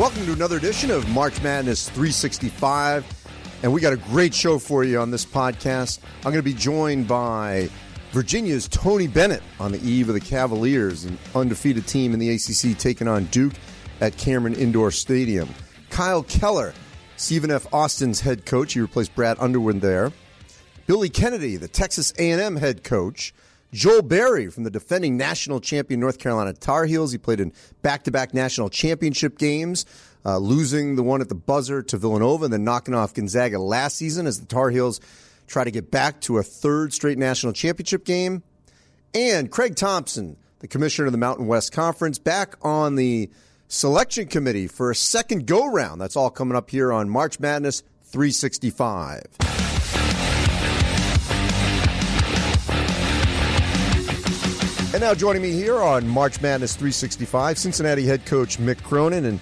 Welcome to another edition of March Madness 365, and we got a great show for you on this podcast. I'm going to be joined by Virginia's Tony Bennett on the eve of the Cavaliers, an undefeated team in the ACC taking on Duke at Cameron Indoor Stadium. Kyle Keller, Stephen F. Austin's head coach. He replaced Brad Underwood there. Billy Kennedy, the Texas A&M head coach. Joel Berry from the defending national champion North Carolina Tar Heels. He played in back-to-back national championship games, losing the one at the buzzer to Villanova and then knocking off Gonzaga last season as the Tar Heels try to get back to a third straight national championship game. And Craig Thompson, the commissioner of the Mountain West Conference, back on the selection committee for a second go-round. That's all coming up here on March Madness 365. And now joining me here on March Madness 365, Cincinnati head coach Mick Cronin. And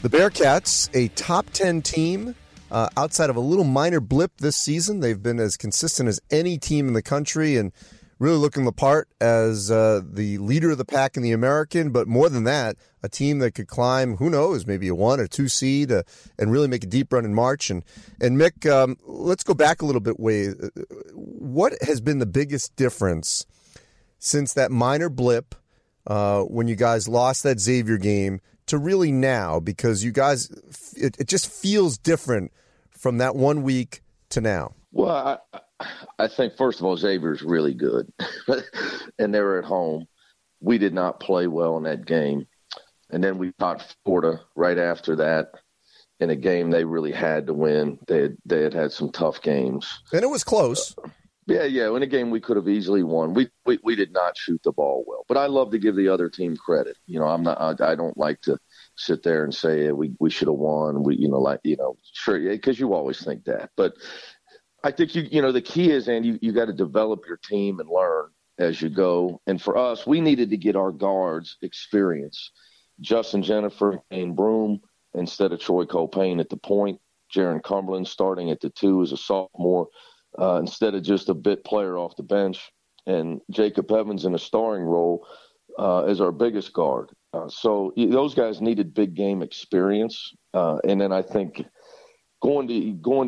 the Bearcats, a top 10 team outside of a little minor blip this season. They've been as consistent as any team in the country and really looking the part as the leader of the pack in the American. But more than that, a team that could climb, who knows, maybe a 1 or 2 seed and really make a deep run in March. And Mick, let's go back a little bit. What has been the biggest difference since that minor blip when you guys lost that Xavier game to really now? Because you guys, it just feels different from that 1 week to now. Well, I think, first of all, Xavier's really good. And they were at home. We did not play well in that game. And then we caught Florida right after that in a game they really had to win. They had some tough games. And it was close. Yeah. In a game we could have easily won. We did not shoot the ball well. But I love to give the other team credit. You know, I don't like to sit there and say we should have won. Sure, because you always think that. But I think the key is, Andy, you got to develop your team and learn as you go. And for us, we needed to get our guards experience. Justin Jennifer and Broom instead of Troy Copain at the point. Jaron Cumberland starting at the 2 as a sophomore. Instead of just a bit player off the bench, and Jacob Evans in a starring role as our biggest guard. So those guys needed big game experience. And then I think going to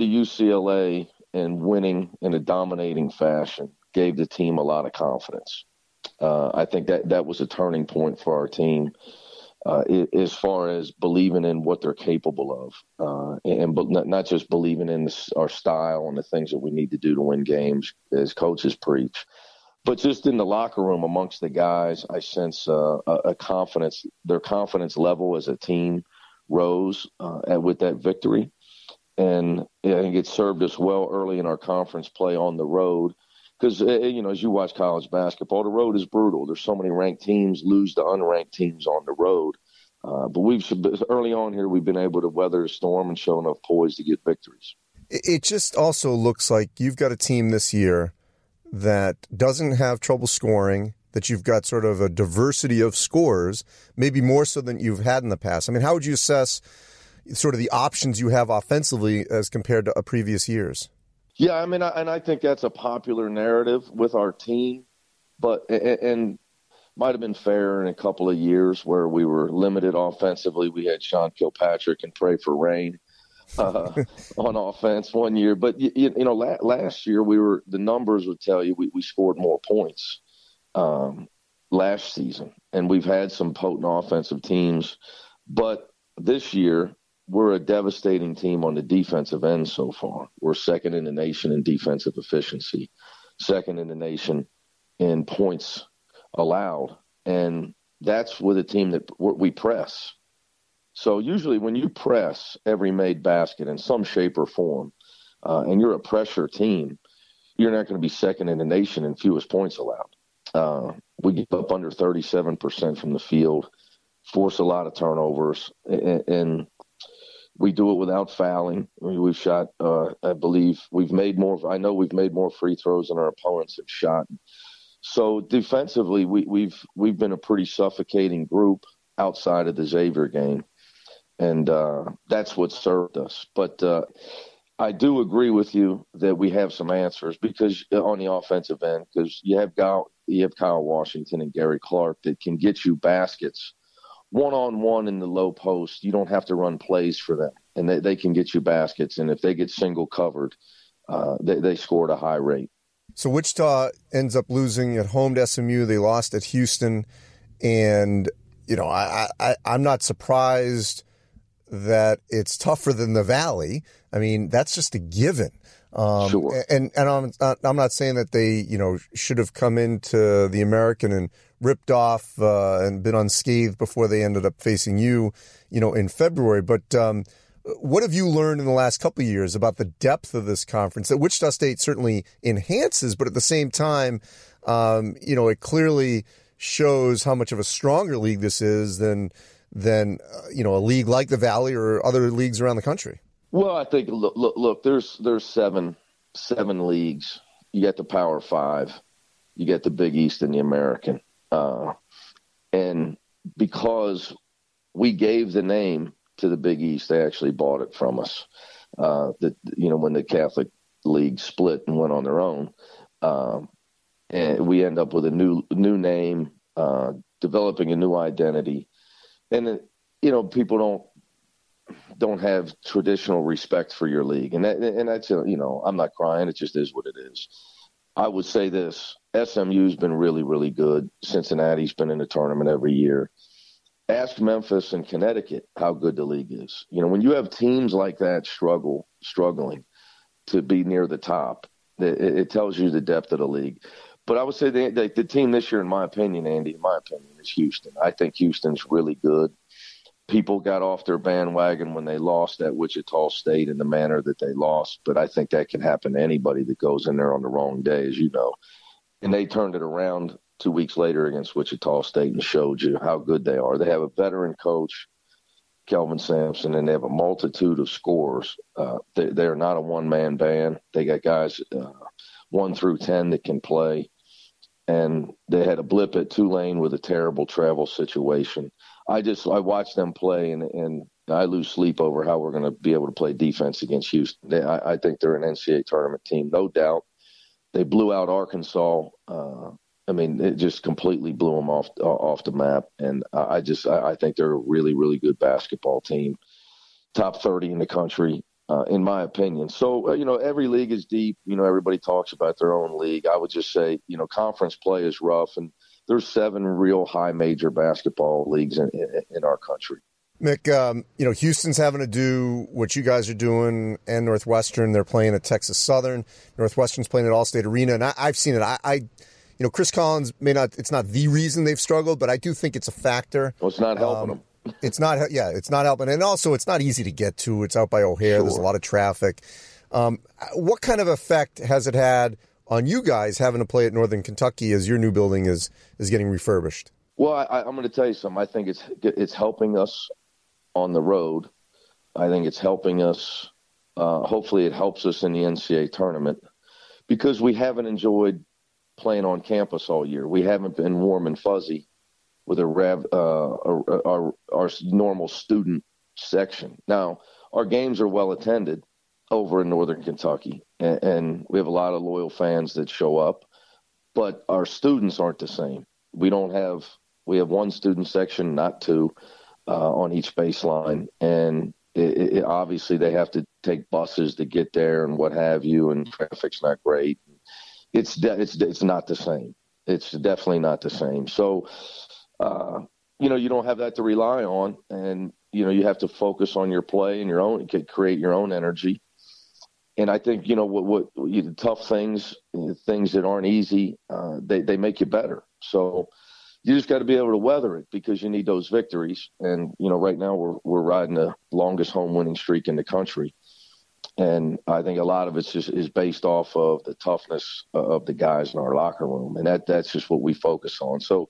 UCLA and winning in a dominating fashion gave the team a lot of confidence. I think that was a turning point for our team as far as believing in what they're capable of. Not just believing in our style and the things that we need to do to win games, as coaches preach, but just in the locker room amongst the guys, I sense a confidence. Their confidence level as a team rose with that victory, and I think it served us well early in our conference play on the road. Because, as you watch college basketball, the road is brutal. There's so many ranked teams lose to unranked teams on the road. But early on here, we've been able to weather the storm and show enough poise to get victories. It just also looks like you've got a team this year that doesn't have trouble scoring, that you've got sort of a diversity of scores, maybe more so than you've had in the past. I mean, how would you assess sort of the options you have offensively as compared to previous years? Yeah, I mean, and I think that's a popular narrative with our team, but might have been fair in a couple of years where we were limited offensively. We had Sean Kilpatrick and Pray for Rain on offense 1 year, but last year the numbers would tell you we scored more points last season, and we've had some potent offensive teams, but this year. We're a devastating team on the defensive end so far. We're second in the nation in defensive efficiency, second in the nation in points allowed. And that's with a team that we press. So usually when you press every made basket in some shape or form, and you're a pressure team, you're not going to be second in the nation in fewest points allowed. We give up under 37% from the field, force a lot of turnovers, and we do it without fouling. We've shot, I believe, we've made more free throws than our opponents have shot. So defensively, we've been a pretty suffocating group outside of the Xavier game, and that's what served us. But I do agree with you that we have some answers because on the offensive end, because you have Kyle Washington and Gary Clark that can get you baskets one-on-one in the low post, you don't have to run plays for them, and they can get you baskets. And if they get single covered, they score at a high rate. So Wichita ends up losing at home to SMU. They lost at Houston. And, you know, I'm not surprised that it's tougher than the Valley. I mean, that's just a given. Sure. And I'm not saying that they, you know, should have come into the American and ripped off and been unscathed before they ended up facing you, you know, in February. But what have you learned in the last couple of years about the depth of this conference that Wichita State certainly enhances, but at the same time, you know, it clearly shows how much of a stronger league this is than you know, a league like the Valley or other leagues around the country? Well, I think look, there's seven leagues. You got the Power Five, you got the Big East and the American, and because we gave the name to the Big East, they actually bought it from us. That, you know, when the Catholic League split and went on their own, and we end up with a new name, developing a new identity, and you know, people don't have traditional respect for your league. And that's, you know, I'm not crying. It just is what it is. I would say this: SMU's been really, really good. Cincinnati's been in the tournament every year. Ask Memphis and Connecticut how good the league is. You know, when you have teams like that struggling to be near the top, it tells you the depth of the league. But I would say the team this year, in my opinion, Andy, is Houston. I think Houston's really good. People got off their bandwagon when they lost at Wichita State in the manner that they lost, but I think that can happen to anybody that goes in there on the wrong day, as you know. And they turned it around 2 weeks later against Wichita State and showed you how good they are. They have a veteran coach, Kelvin Sampson, and they have a multitude of scorers. They are not a one-man band. They got guys 1 through 10 that can play. And they had a blip at Tulane with a terrible travel situation. I watch them play, and I lose sleep over how we're going to be able to play defense against Houston. I think they're an NCAA tournament team, no doubt. They blew out Arkansas. I mean, it just completely blew them off the map. And I think they're a really, really good basketball team, top 30 in the country, in my opinion. So, you know, every league is deep. You know, everybody talks about their own league. I would just say, you know, conference play is rough, and there's 7 real high major basketball leagues in our country. Mick, you know, Houston's having to do what you guys are doing, and Northwestern, they're playing at Texas Southern. Northwestern's playing at Allstate Arena, and I've seen it. You know, Chris Collins it's not the reason they've struggled, but I do think it's a factor. Well, it's not helping them. It's not helping. And also, it's not easy to get to. It's out by O'Hare. Sure. There's a lot of traffic. What kind of effect has it had on you guys having to play at Northern Kentucky as your new building is getting refurbished? Well, I'm going to tell you something. I think it's helping us on the road. I think it's helping us. Hopefully it helps us in the NCAA tournament, because we haven't enjoyed playing on campus all year. We haven't been warm and fuzzy with our normal student section. Now, our games are well attended over in Northern Kentucky, and we have a lot of loyal fans that show up, but our students aren't the same. We have 1 student section, not 2, on each baseline, and it obviously they have to take buses to get there and what have you, and traffic's not great. It's not the same. It's definitely not the same. So, you know, you don't have that to rely on, and, you know, you have to focus on your play and your own, create your own energy. And I think, you know, what tough things that aren't easy, they make you better. So you just got to be able to weather it, because you need those victories. And, you know, right now we're riding the longest home winning streak in the country. And I think a lot of it's just is based off of the toughness of the guys in our locker room. And that's just what we focus on. So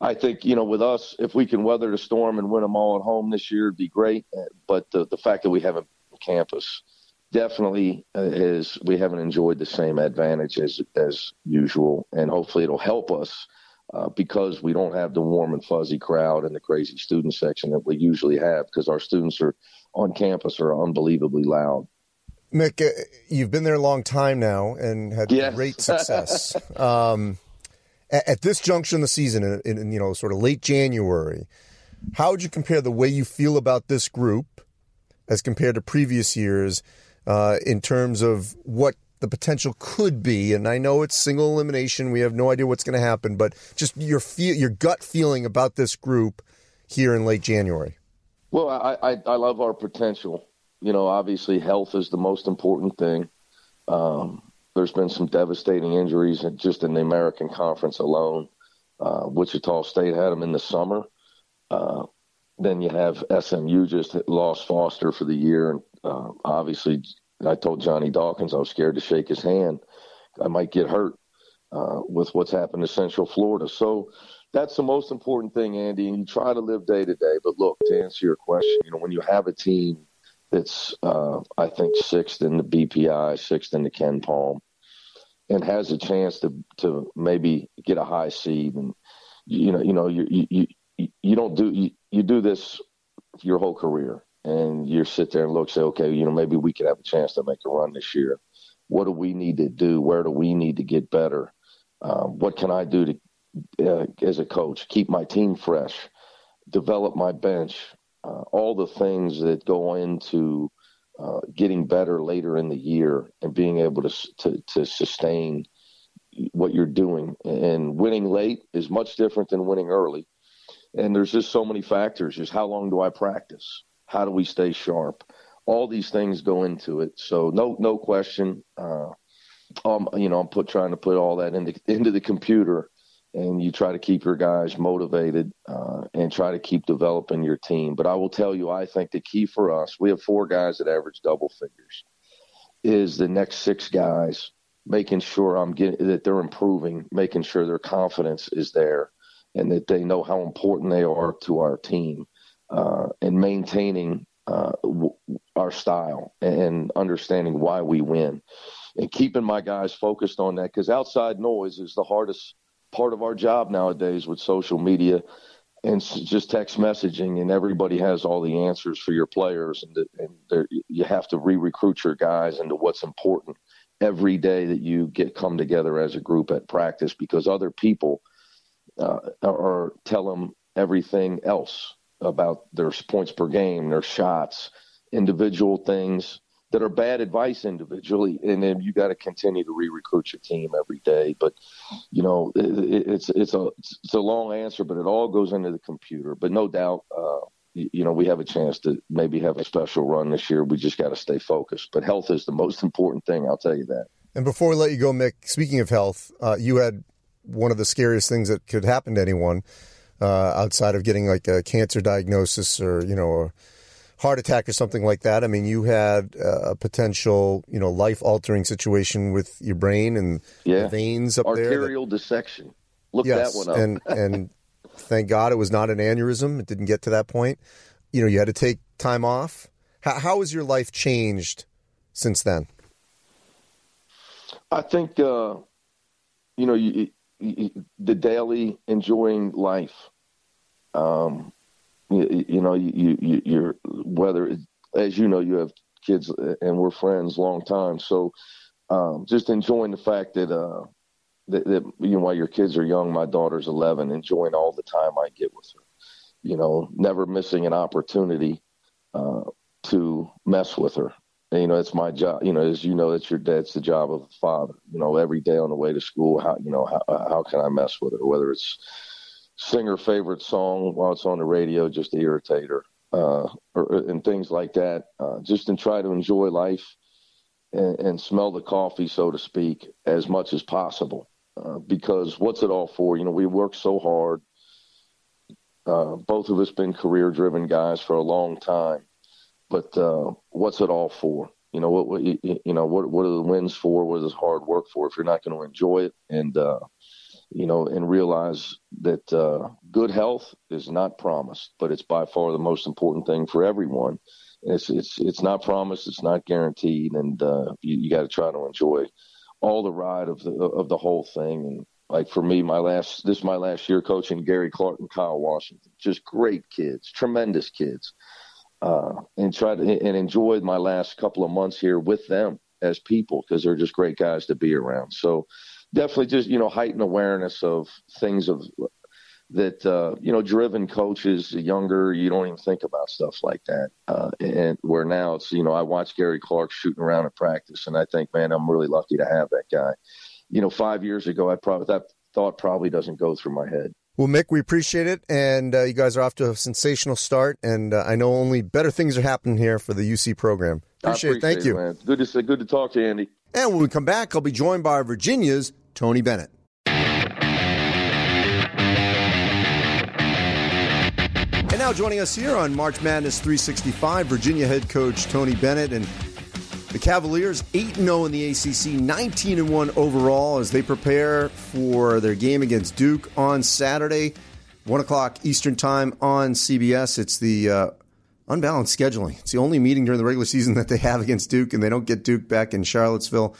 I think, you know, with us, if we can weather the storm and win them all at home this year, it'd be great. But the fact that we haven't been on campus definitely is, we haven't enjoyed the same advantage as usual, and hopefully it'll help us because we don't have the warm and fuzzy crowd and the crazy student section that we usually have, because our students are on campus are unbelievably loud. Mick, you've been there a long time now and had great success. At this junction of the season, in you know, sort of late January, How would you compare the way you feel about this group as compared to previous years in terms of what the potential could be? And I know it's single elimination. We have no idea what's going to happen, but just your gut feeling about this group here in late January. Well, I love our potential. You know, obviously health is the most important thing. There's been some devastating injuries just in the American Conference alone. Wichita State had them in the summer. Then you have SMU just lost Foster for the year. And obviously, I told Johnny Dawkins I was scared to shake his hand. I might get hurt with what's happened to Central Florida. So that's the most important thing, Andy. And you try to live day to day. But look, to answer your question, you know, when you have a team that's, I think, sixth in the BPI, sixth in the Ken Palm, and has a chance to maybe get a high seed, and you do this your whole career, and you sit there and look, say, okay, you know, maybe we could have a chance to make a run this year. What do we need to do? Where do we need to get better? What can I do to as a coach, keep my team fresh, develop my bench, all the things that go into getting better later in the year and being able to sustain what you're doing. And winning late is much different than winning early. And there's just so many factors. Just how long do I practice? How do we stay sharp? All these things go into it. So no question. I'm trying to put all that into the computer. And you try to keep your guys motivated and try to keep developing your team. But I will tell you, I think the key for us, we have four guys that average double figures, is the next six guys making sure that they're improving, making sure their confidence is there and that they know how important they are to our team and maintaining our style and understanding why we win and keeping my guys focused on that, because outside noise is the hardest part of our job nowadays with social media and just text messaging, and everybody has all the answers for your players, and you have to re-recruit your guys into what's important every day that you come together as a group at practice, because other people are tell them everything else about their points per game, their shots, individual things that are bad advice individually. And then you got to continue to re-recruit your team every day. But, you know, it's a long answer, but it all goes into the computer. But no doubt, we have a chance to maybe have a special run this year. We just got to stay focused. But health is the most important thing, I'll tell you that. And before we let you go, Mick, speaking of health, you had one of the scariest things that could happen to anyone outside of getting like a cancer diagnosis or, you know, or heart attack or something like that. I mean, you had a potential, you know, life-altering situation with your brain and the veins up there. Arterial dissection. Look that one up. and thank God it was not an aneurysm. It didn't get to that point. You know, you had to take time off. How has your life changed since then? I think, the daily enjoying life. You're whether, as you know, you have kids and we're friends long time. So just enjoying the fact that you know, while your kids are young, my daughter's 11, enjoying all the time I get with her, you know, never missing an opportunity to mess with her. And, you know, it's my job, you know, as you know, that's the job of a father, you know, every day on the way to school, how can I mess with her, whether it's sing her favorite song while it's on the radio just to irritate her and things like that, just to try to enjoy life and smell the coffee, so to speak, as much as possible, because what's it all for? You know, we work so hard. Both of us been career-driven guys for a long time, but what's it all for? You know, what are the wins for? What is hard work for if you're not going to enjoy it? And and realize that good health is not promised, but it's by far the most important thing for everyone. It's not promised, it's not guaranteed, and you got to try to enjoy all the ride of the whole thing. And like for me, my last year coaching Gary Clark and Kyle Washington, just great kids, tremendous kids, and enjoyed my last couple of months here with them as people, because they're just great guys to be around. So. Definitely just, you know, heightened awareness of things of that, driven coaches, younger, you don't even think about stuff like that. And where now it's, I watch Gary Clark shooting around at practice, and I think, man, I'm really lucky to have that guy. 5 years ago, that thought probably doesn't go through my head. Well, Mick, we appreciate it, and you guys are off to a sensational start, and I know only better things are happening here for the UC program. Appreciate it. Thank you. Man. Good to talk to you, Andy. And when we come back, I'll be joined by Virginia's Tony Bennett. And now joining us here on March Madness 365, Virginia head coach Tony Bennett, and the Cavaliers 8-0 in the ACC, 19-1 overall as they prepare for their game against Duke on Saturday, 1 o'clock Eastern time on CBS. It's the unbalanced scheduling. It's the only meeting during the regular season that they have against Duke, and they don't get Duke back in Charlottesville.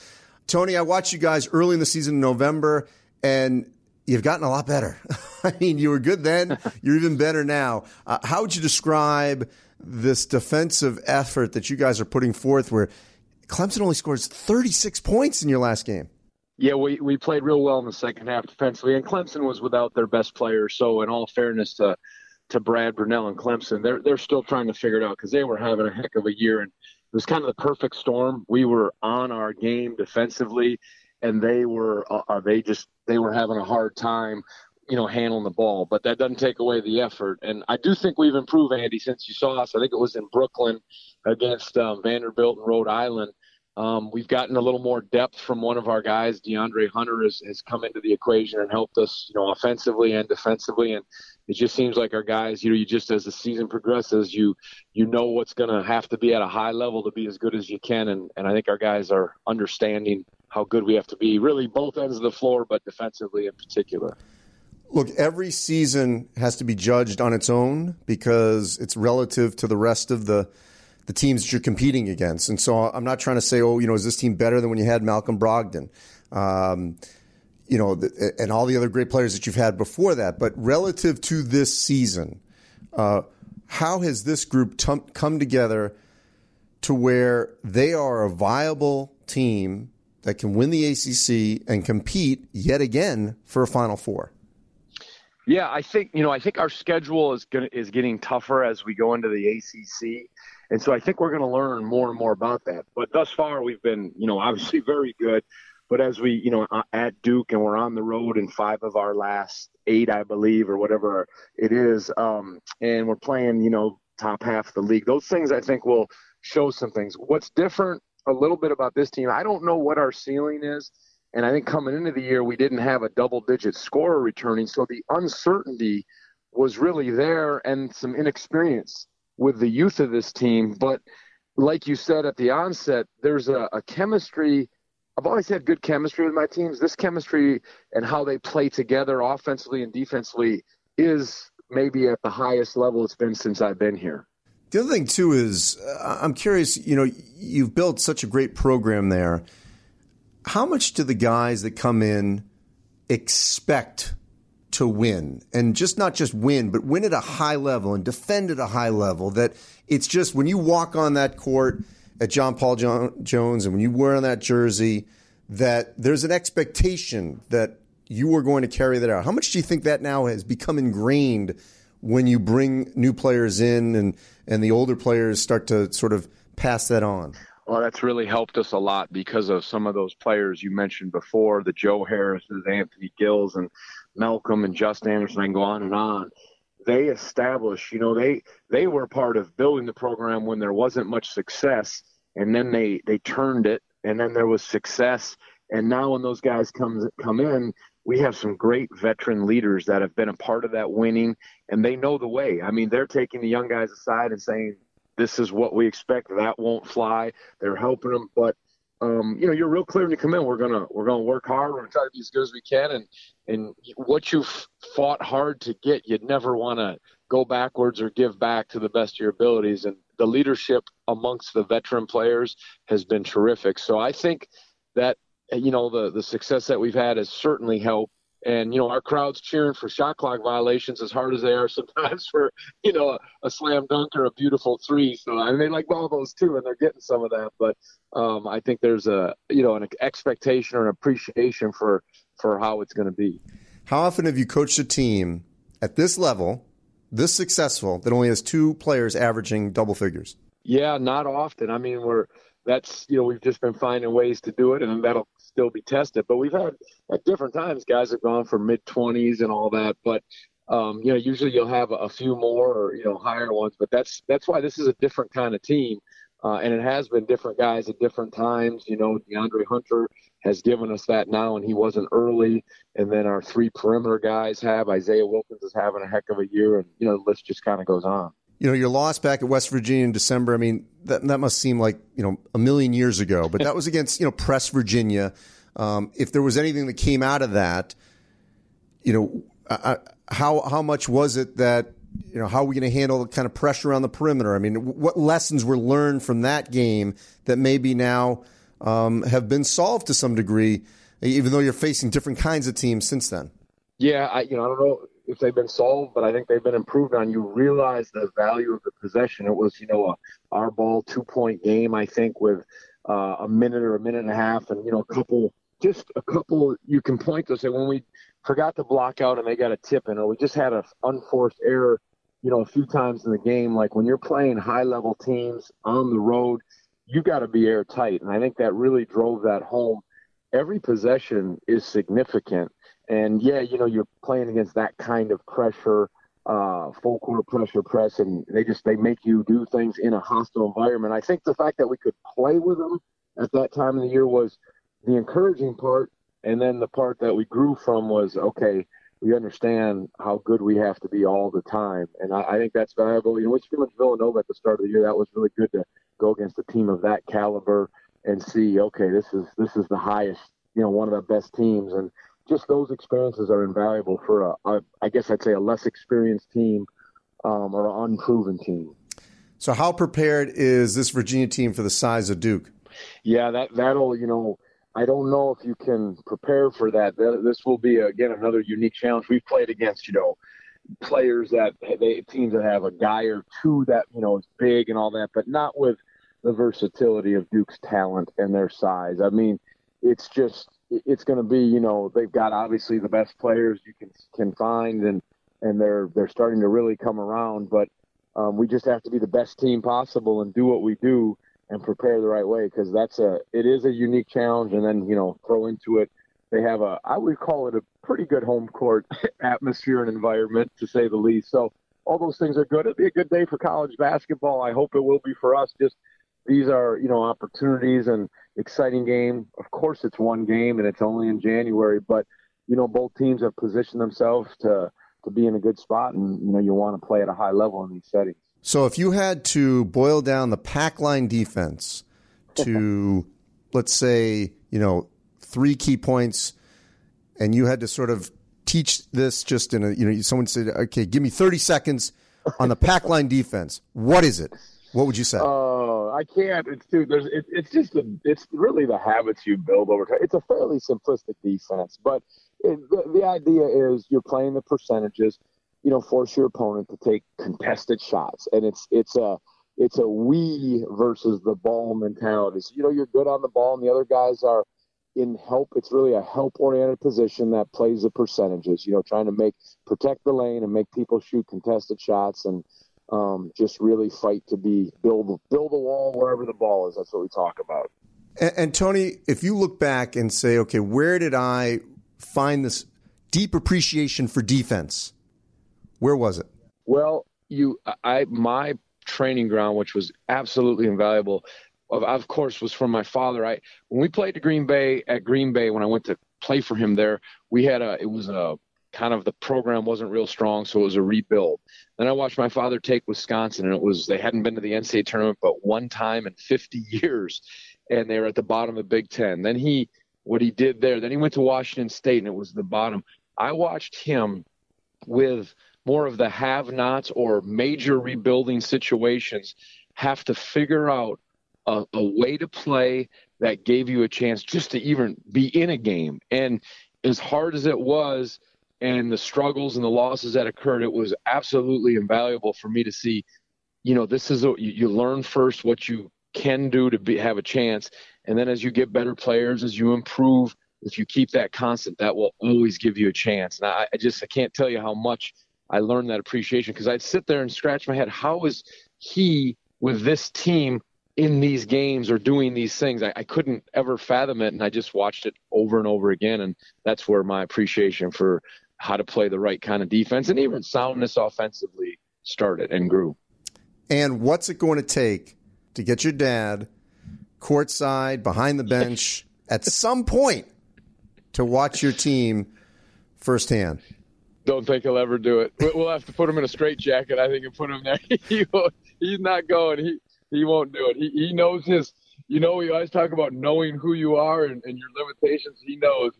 Tony, I watched you guys early in the season in November, and you've gotten a lot better. I mean, you were good then. You're even better now. How would you describe this defensive effort that you guys are putting forth where Clemson only scores 36 points in your last game? Yeah, we played real well in the second half defensively, and Clemson was without their best player. So in all fairness to Brad, Brunell, and Clemson, they're still trying to figure it out because they were having a heck of a year, and it was kind of the perfect storm. We were on our game defensively, and they were having a hard time, handling the ball. But that doesn't take away the effort, and I do think we've improved, Andy, since you saw us. I think it was in Brooklyn against Vanderbilt and Rhode Island. We've gotten a little more depth from one of our guys. DeAndre Hunter has come into the equation and helped us, offensively and defensively. And it just seems like our guys, you just, as the season progresses, you know what's going to have to be at a high level to be as good as you can. And I think our guys are understanding how good we have to be, really both ends of the floor, but defensively in particular. Look, every season has to be judged on its own because it's relative to the rest of the teams that you're competing against. And so I'm not trying to say, is this team better than when you had Malcolm Brogdon? And all the other great players that you've had before that. But relative to this season, how has this group come together to where they are a viable team that can win the ACC and compete yet again for a Final Four? Yeah, I think our schedule is getting tougher as we go into the ACC. And so I think we're going to learn more and more about that. But thus far, we've been, obviously very good. But as we, at Duke, and we're on the road in 5 of our last 8, I believe, or whatever it is, and we're playing, top half of the league. Those things, I think, will show some things. What's different a little bit about this team, I don't know what our ceiling is. And I think coming into the year, we didn't have a double-digit scorer returning. So the uncertainty was really there and some inexperience with the youth of this team. But like you said at the onset, there's a chemistry. I've always had good chemistry with my teams. This chemistry and how they play together offensively and defensively is maybe at the highest level it's been since I've been here. The other thing, too, is I'm curious, you've built such a great program there. How much do the guys that come in expect to win, and just not just win, but win at a high level and defend at a high level, that it's just when you walk on that court at John Paul Jones and when you wear on that jersey, that there's an expectation that you are going to carry that out? How much do you think that now has become ingrained when you bring new players in and the older players start to sort of pass that on? Well, that's really helped us a lot because of some of those players you mentioned before, the Joe Harrises, Anthony Gills, and Malcolm and Just Anderson. I can go on and on. They established, they were part of building the program when there wasn't much success, and then they turned it, and then there was success. And now when those guys come in, we have some great veteran leaders that have been a part of that winning, and they know the way. I mean, they're taking the young guys aside and saying, this is what we expect. That won't fly. They're helping them, but you're real clear when you come in. We're gonna work hard. We're gonna try to be as good as we can. And what you've fought hard to get, you'd never want to go backwards or give back to the best of your abilities. And the leadership amongst the veteran players has been terrific. So I think that the success that we've had has certainly helped. And, our crowd's cheering for shot clock violations as hard as they are sometimes for, a slam dunk or a beautiful three. So, I mean, they like all those too, and they're getting some of that. But I think there's an expectation or an appreciation for how it's going to be. How often have you coached a team at this level, this successful, that only has two players averaging double figures? Yeah, not often. I mean, we've just been finding ways to do it, and that'll still be tested. But we've had at different times guys have gone for mid-20s and all that. But usually you'll have a few more or higher ones. But that's why this is a different kind of team, and it has been different guys at different times. DeAndre Hunter has given us that now, and he wasn't early. And then our three perimeter guys have. Isaiah Wilkins is having a heck of a year, and the list just kind of goes on. Your loss back at West Virginia in December, I mean, that must seem like, a million years ago. But that was against, Press Virginia. If there was anything that came out of that, how much was it that, how are we going to handle the kind of pressure on the perimeter? I mean, what lessons were learned from that game that maybe now have been solved to some degree, even though you're facing different kinds of teams since then? Yeah, I don't know if they've been solved, but I think they've been improved on. You realize the value of the possession. It was, our ball 2-point game, I think, with a minute or a minute and a half, and, a couple you can point to, say, when we forgot to block out and they got a tip in, or we just had an unforced error, a few times in the game. Like, when you're playing high-level teams on the road, you got to be airtight, and I think that really drove that home. Every possession is significant. And, yeah, you're playing against that kind of pressure, full court pressure press, and they make you do things in a hostile environment. I think the fact that we could play with them at that time of the year was the encouraging part, and then the part that we grew from was, okay, we understand how good we have to be all the time. And I think that's valuable. We pretty much Villanova at the start of the year. That was really good to go against a team of that caliber and see, okay, this is the highest, one of the best teams. And just those experiences are invaluable for a less experienced team or an unproven team. So how prepared is this Virginia team for the size of Duke? Yeah, that'll, I don't know if you can prepare for that. This will be, again, another unique challenge. We've played against, players teams that have a guy or two that, is big and all that, but not with the versatility of Duke's talent and their size. I mean, it's going to be, they've got obviously the best players you can find, and they're starting to really come around. But we just have to be the best team possible and do what we do and prepare the right way, because it is a unique challenge. And then, throw into it, they have I would call it a pretty good home court atmosphere and environment, to say the least. So all those things are good. It'll be a good day for college basketball. I hope it will be for us. Just these are, opportunities and exciting game. Of course, it's one game and it's only in January, but, both teams have positioned themselves to be in a good spot, and, you want to play at a high level in these settings. So if you had to boil down the pack line defense to, let's say, three key points, and you had to sort of teach this just in a, someone said, okay, give me 30 seconds on the pack line defense, what is it? What would you say? I can't. It's really the habits you build over time. It's a fairly simplistic defense, but the idea is you're playing the percentages. Force your opponent to take contested shots, and it's a we versus the ball mentality. So you're good on the ball, and the other guys are in help. It's really a help-oriented position that plays the percentages. Trying to protect the lane and make people shoot contested shots, and just really fight to build a wall wherever the ball is. That's what we talk about. And Tony, if you look back and say, okay, where did I find this deep appreciation for defense? Where was it? Well, my training ground, which was absolutely invaluable, of course, was from my father. When we played to Green Bay, when I went to play for him there, we had the program wasn't real strong, so it was a rebuild. Then I watched my father take Wisconsin, and they hadn't been to the NCAA tournament but one time in 50 years, and they were at the bottom of the Big Ten. Then he did there, then he went to Washington State, and it was the bottom. I watched him with more of the have-nots or major rebuilding situations have to figure out a way to play that gave you a chance just to even be in a game. And as hard as it was, and the struggles and the losses that occurred, it was absolutely invaluable for me to see, this is you learn first what you can do to have a chance. And then as you get better players, as you improve, if you keep that constant, that will always give you a chance. And I can't tell you how much I learned that appreciation, because I'd sit there and scratch my head. How is he with this team in these games or doing these things? I couldn't ever fathom it, and I just watched it over and over again, and that's where my appreciation for how to play the right kind of defense and even soundness offensively started and grew. And what's it going to take to get your dad courtside, behind the bench, at some point to watch your team firsthand? Don't think he'll ever do it. We'll have to put him in a straitjacket, I think, and put him there. He's not going. He won't do it. He knows his – we always talk about knowing who you are and your limitations. He knows.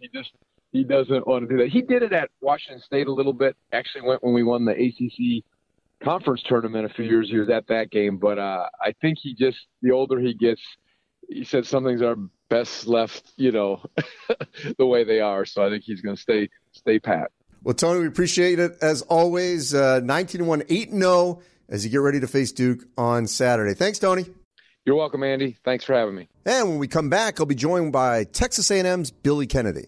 He doesn't want to do that. He did it at Washington State a little bit. Actually went when we won the ACC conference tournament a few years. He was at that game. But I think he just – the older he gets, he said some things are best left, the way they are. So I think he's going to stay pat. Well, Tony, we appreciate it as always. 19-1, 8-0 as you get ready to face Duke on Saturday. Thanks, Tony. You're welcome, Andy. Thanks for having me. And when we come back, I'll be joined by Texas A&M's Billy Kennedy.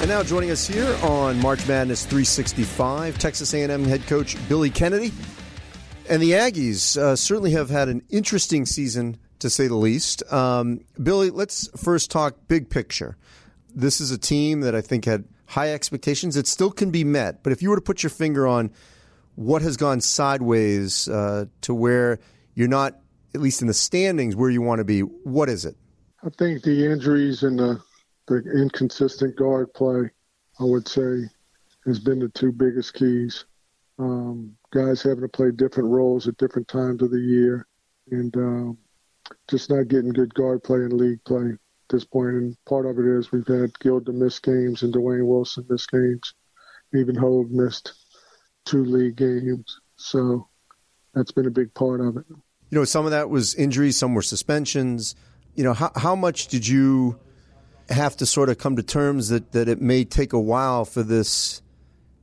And now joining us here on March Madness 365, Texas A&M head coach Billy Kennedy. And the Aggies certainly have had an interesting season, to say the least. Billy, let's first talk big picture. This is a team that I think had high expectations. It still can be met. But if you were to put your finger on what has gone sideways to where you're not, at least in the standings, where you want to be, what is it? I think the injuries and the inconsistent guard play, I would say, has been the two biggest keys. Guys having to play different roles at different times of the year. And just not getting good guard play and league play at this point. And part of it is we've had Gilder miss games and Dwayne Wilson miss games. Even Hogue missed 2 league games. So that's been a big part of it. Some of that was injuries, some were suspensions. How much did you have to sort of come to terms that it may take a while for this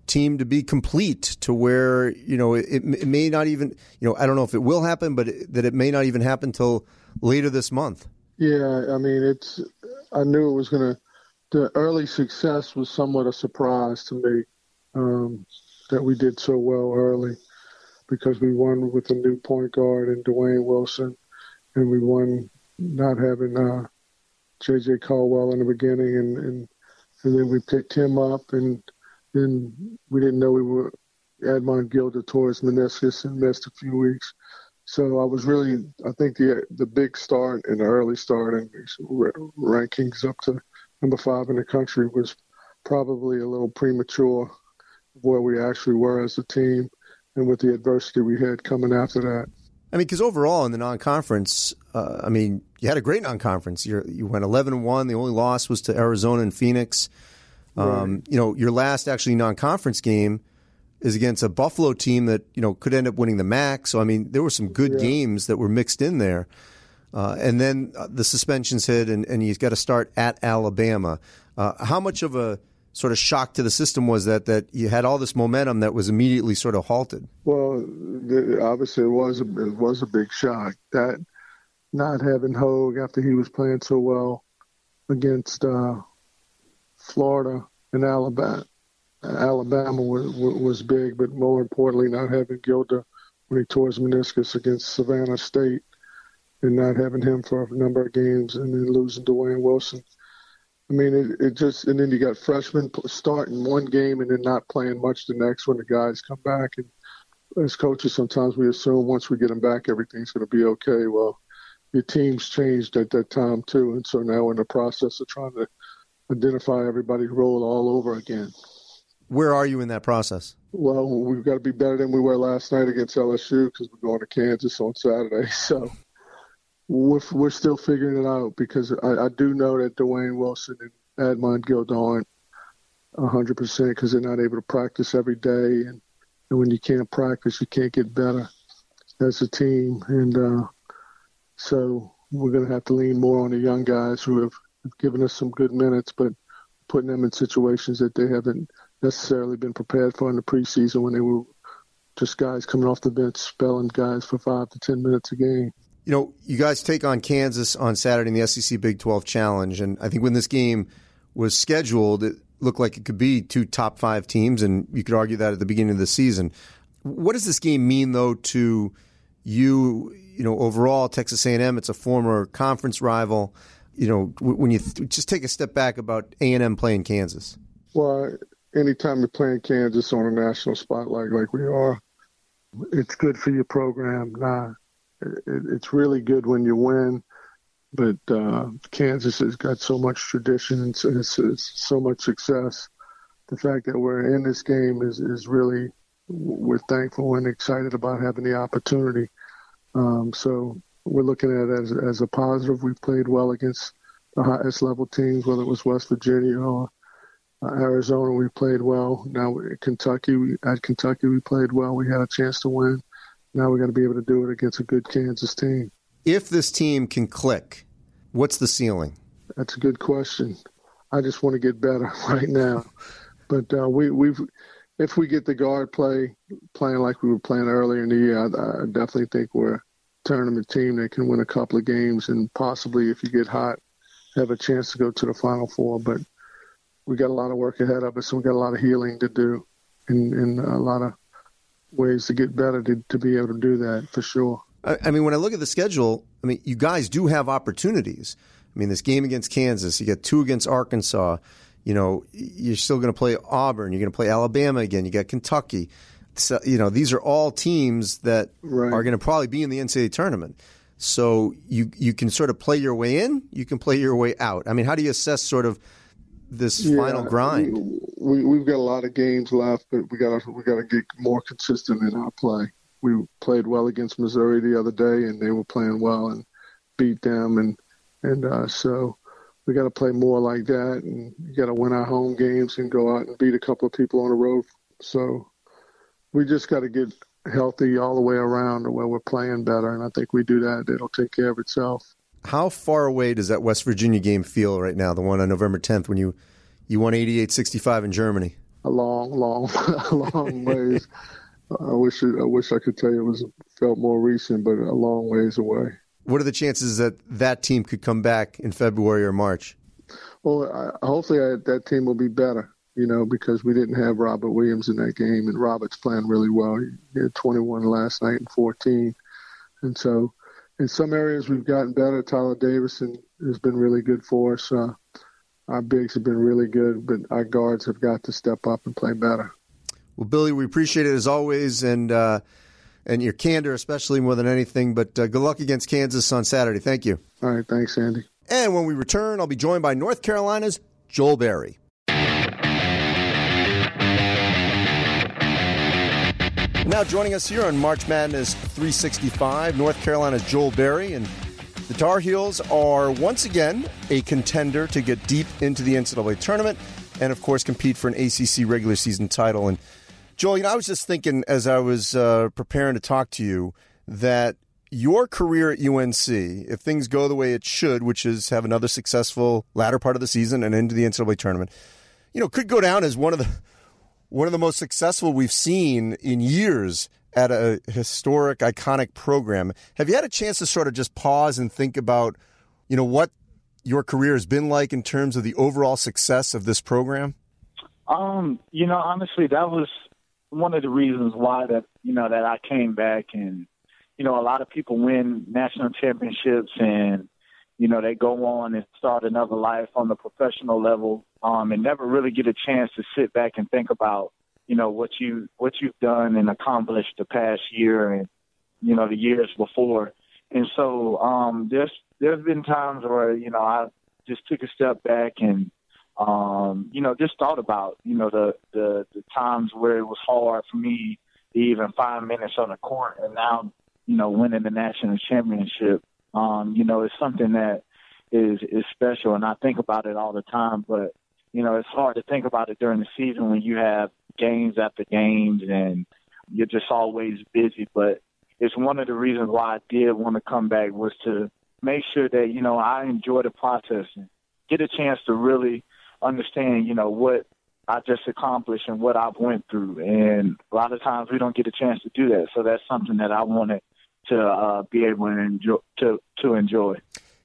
team to be complete to where, it may not even, I don't know if it will happen, but that it may not even happen till later this month? Yeah, I mean, I knew it was the early success was somewhat a surprise to me that we did so well early, because we won with a new point guard and Dwayne Wilson, and we won not having J.J. Caldwell in the beginning, and then we picked him up, and then we didn't know Admon Gilder tore his meniscus and missed a few weeks. So I was really, I think the big start and the early start in these rankings up to number 5 in the country was probably a little premature of where we actually were as a team and with the adversity we had coming after that. I mean, because overall in the non-conference, you had a great non-conference. You went 11-1. The only loss was to Arizona and Phoenix. Right. Your last actually non-conference game is against a Buffalo team that, could end up winning the MAC. So, I mean, there were some good games that were mixed in there. And then the suspensions hit, and you've got to start at Alabama. How much of a sort of shock to the system was that you had all this momentum that was immediately sort of halted? Well, obviously it was a big shock. That not having Hogue after he was playing so well against Florida and Alabama was big, but more importantly, not having Gilder when he tore his meniscus against Savannah State, and not having him for a number of games, and then losing Dwayne Wilson. I mean, and then you got freshmen starting one game and then not playing much the next when the guys come back. And as coaches, sometimes we assume once we get them back, everything's going to be okay. Well, your team's changed at that time too, and so now we're in the process of trying to identify everybody's role all over again. Where are you in that process? Well, we've got to be better than we were last night against LSU, because we're going to Kansas on Saturday. So we're still figuring it out, because I do know that Dwayne Wilson and Admon Gilder aren't 100%, because they're not able to practice every day. And when you can't practice, you can't get better as a team. And so we're going to have to lean more on the young guys who have given us some good minutes, but putting them in situations that they haven't necessarily been prepared for in the preseason, when they were just guys coming off the bench spelling guys for 5 to 10 minutes a game. You guys take on Kansas on Saturday in the SEC Big 12 Challenge, and I think when this game was scheduled, it looked like it could be two top five teams, and you could argue that at the beginning of the season. What does this game mean, though, to you? You know, overall, Texas A&M, it's a former conference rival. You know, when you just take a step back about A&M playing Kansas. Well, anytime you're playing Kansas on a national spotlight like we are, it's good for your program. Nah, it's really good when you win. But Kansas has got so much tradition and so much success. The fact that we're in this game is really, we're thankful and excited about having the opportunity. So we're looking at it as a positive. We played well against the highest level teams, whether it was West Virginia or Arizona. We played well. Now Kentucky, we played well. We had a chance to win. Now we're going to be able to do it against a good Kansas team. If this team can click, what's the ceiling? That's a good question. I just want to get better right now. But if we get the guard play playing like we were playing earlier in the year, I definitely think we're a tournament team that can win a couple of games and possibly, if you get hot, have a chance to go to the Final Four. But we got a lot of work ahead of us, and we got a lot of healing to do and a lot of ways to get better to be able to do that for sure. I mean, when I look at the schedule, I mean, you guys do have opportunities. I mean, this game against Kansas, you got two against Arkansas. You know, you're still going to play Auburn. You're going to play Alabama again. You got Kentucky. So, you know, these are all teams that are going to probably be in the NCAA tournament. So you can sort of play your way in. You can play your way out. I mean, how do you assess sort of this final grind? We've got a lot of games left, but we got to get more consistent in our play. We played well against Missouri the other day, and they were playing well and beat them. And so we got to play more like that, and you got to win our home games and go out and beat a couple of people on the road. So we just got to get healthy all the way around to where we're playing better, and I think we do that. It'll take care of itself. How far away does that West Virginia game feel right now, the one on November 10th when you won 88-65 in Germany? A long, long, long ways. I wish I could tell you felt more recent, but a long ways away. What are the chances that team could come back in February or March? Well, hopefully that team will be better, you know, because we didn't have Robert Williams in that game, and Robert's playing really well. He had 21 last night and 14. And so in some areas we've gotten better. Tyler Davison has been really good for us. Our bigs have been really good, but our guards have got to step up and play better. Well, Billy, we appreciate it as always, and your candor especially more than anything. But good luck against Kansas on Saturday. Thank you. All right. Thanks, Andy. And when we return, I'll be joined by North Carolina's Joel Berry. Now joining us here on March Madness 365, North Carolina's Joel Berry. And the Tar Heels are once again a contender to get deep into the NCAA tournament and, of course, compete for an ACC regular season title. And Joel, you know, I was just thinking as I was preparing to talk to you that your career at UNC, if things go the way it should, which is have another successful latter part of the season and into the NCAA tournament, you know, could go down as one of the most successful we've seen in years at a historic, iconic program. Have you had a chance to sort of just pause and think about, you know, what your career has been like in terms of the overall success of this program? You know, honestly, that was one of the reasons why that I came back. And, you know, a lot of people win national championships and, you know, they go on and start another life on the professional level, and never really get a chance to sit back and think about, you know, what you've done and accomplished the past year and, you know, the years before. And so there's been times where, you know, I just took a step back and, you know, just thought about, you know, the times where it was hard for me to even 5 minutes on the court, and now, you know, winning the national championship, you know, is something that is special, and I think about it all the time. But, you know, it's hard to think about it during the season when you have games after games and you're just always busy. But it's one of the reasons why I did want to come back was to make sure that, you know, I enjoy the process and get a chance to really understand, you know, what I just accomplished and what I've went through. And a lot of times we don't get a chance to do that. So that's something that I wanted to be able to enjoy.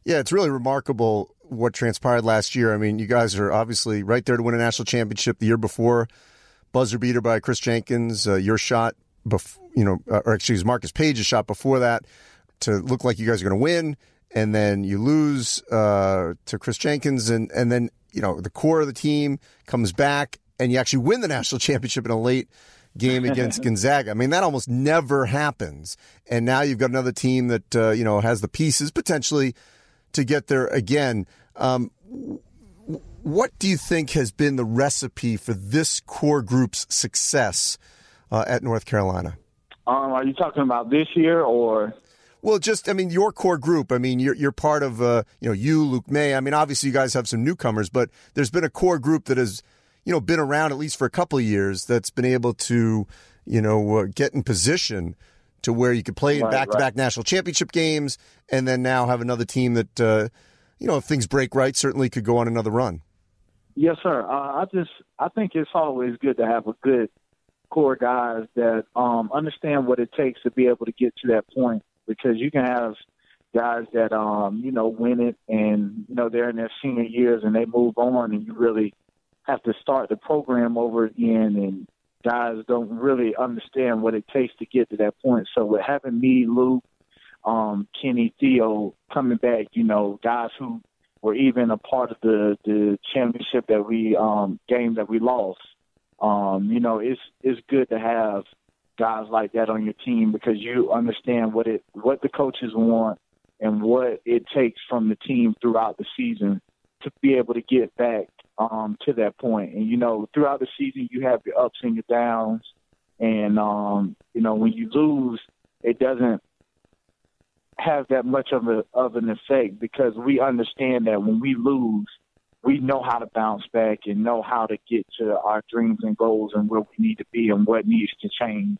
Yeah, it's really remarkable what transpired last year. I mean, you guys are obviously right there to win a national championship. The year before, buzzer beater by Chris Jenkins, your shot, Marcus Page's shot before that to look like you guys are going to win. And then you lose to Chris Jenkins, and then the core of the team comes back, and you actually win the national championship in a late game against Gonzaga. I mean, that almost never happens. And now you've got another team that has the pieces potentially to get there again. What do you think has been the recipe for this core group's success at North Carolina? Are you talking about this year or? Well, your core group. I mean, you're part of, Luke May. I mean, obviously you guys have some newcomers, but there's been a core group that has, been around at least for a couple of years that's been able to, get in position to where you could play in back-to-back national championship games, and then now have another team that, if things break right, certainly could go on another run. Yes, sir. I think it's always good to have a good core guys that understand what it takes to be able to get to that point. Because you can have guys that, win it and, they're in their senior years and they move on and you really have to start the program over again, and guys don't really understand what it takes to get to that point. So with having me, Luke, Kenny, Theo coming back, guys who were even a part of the championship that we game that we lost, it's good to have guys like that on your team because you understand what the coaches want and what it takes from the team throughout the season to be able to get back to that point. And, throughout the season you have your ups and your downs. And, when you lose, it doesn't have that much of an effect because we understand that when we lose, we know how to bounce back and know how to get to our dreams and goals and where we need to be and what needs to change.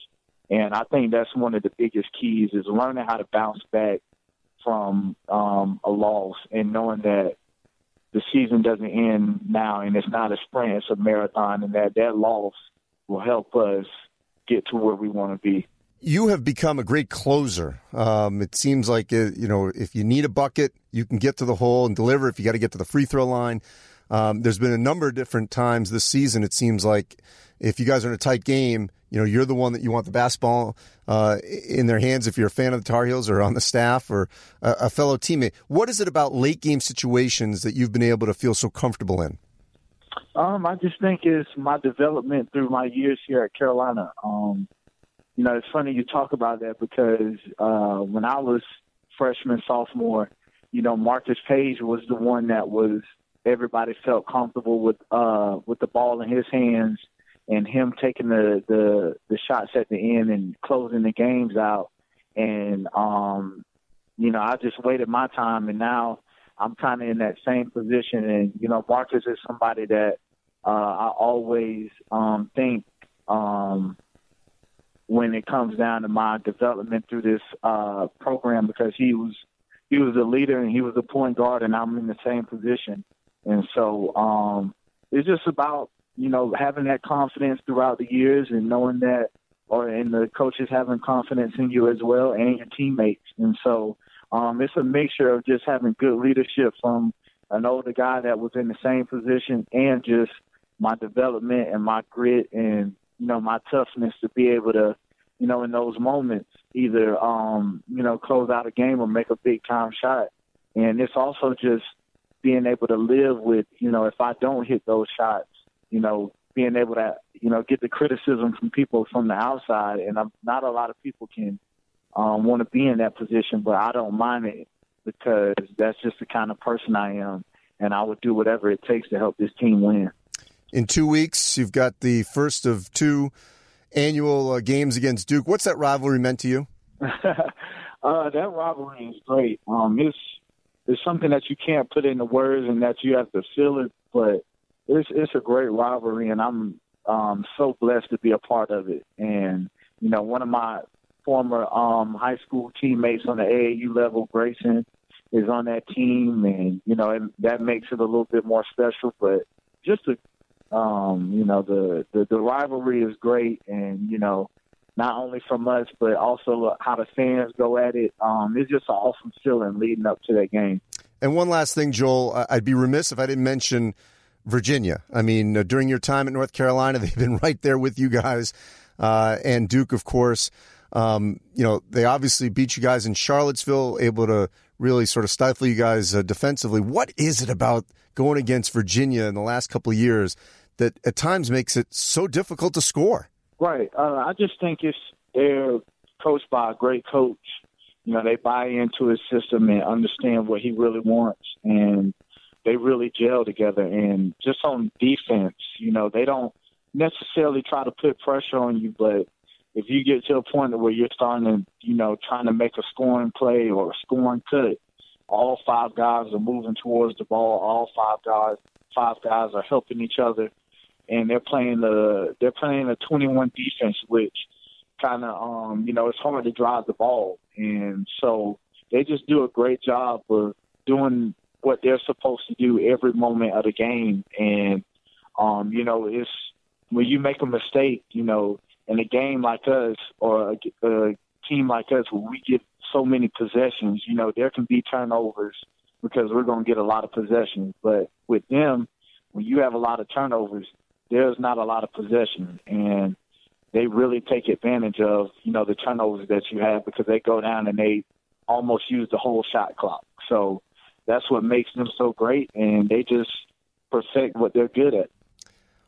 And I think that's one of the biggest keys is learning how to bounce back from a loss and knowing that the season doesn't end now and it's not a sprint, it's a marathon, and that loss will help us get to where we want to be. You have become a great closer. It seems like, if you need a bucket, you can get to the hole and deliver. If you got to get to the free throw line. There's been a number of different times this season, it seems like if you guys are in a tight game, you're the one that you want the basketball in their hands if you're a fan of the Tar Heels or on the staff or a fellow teammate. What is it about late game situations that you've been able to feel so comfortable in? I just think it's my development through my years here at Carolina. It's funny you talk about that because when I was freshman, sophomore, Marcus Page was the one that was everybody felt comfortable with the ball in his hands and him taking the shots at the end and closing the games out. And, I just waited my time, and now I'm kind of in that same position. And, Marcus is somebody that I always think when it comes down to my development through this program, because he was a leader and he was a point guard, and I'm in the same position. And so it's just about, having that confidence throughout the years and knowing that, and the coaches having confidence in you as well and your teammates. And so it's a mixture of just having good leadership from an older guy that was in the same position and just my development and my grit and, my toughness to be able to, in those moments, either, close out a game or make a big-time shot. And it's also just being able to live with, if I don't hit those shots, being able to, get the criticism from people from the outside. And not a lot of people can want to be in that position, but I don't mind it because that's just the kind of person I am, and I would do whatever it takes to help this team win. In 2 weeks, you've got the first of two annual games against Duke. What's that rivalry meant to you? That rivalry is great. It's something that you can't put into words and that you have to feel it, but it's a great rivalry, and I'm so blessed to be a part of it. And, one of my former high school teammates on the AAU level, Grayson, is on that team, and, that makes it a little bit more special, but just a the rivalry is great, and not only from us but also how the fans go at it. It's just an awesome feeling leading up to that game. And one last thing, Joel, I'd be remiss if I didn't mention Virginia. I mean, during your time at North Carolina, they've been right there with you guys, and Duke, of course. You know, they obviously beat you guys in Charlottesville, able to really sort of stifle you guys defensively. What is it about going against Virginia in the last couple of years that at times makes it so difficult to score? Right. I just think they're coached by a great coach. You know, they buy into his system and understand what he really wants, and they really gel together. And just on defense, you know, they don't necessarily try to put pressure on you, but if you get to a point where you're starting to, you know, trying to make a scoring play or a scoring cut, all five guys are moving towards the ball. All five guys are helping each other, and they're playing a 21 defense, which kind of, you know, it's hard to drive the ball. And so they just do a great job of doing what they're supposed to do every moment of the game. And, you know, it's when you make a mistake, you know, in a game like us or a team like us where we get so many possessions, you know, there can be turnovers because we're going to get a lot of possessions. But with them, when you have a lot of turnovers, there's not a lot of possession. And they really take advantage of, you know, the turnovers that you have because they go down and they almost use the whole shot clock. So that's what makes them so great, and they just perfect what they're good at.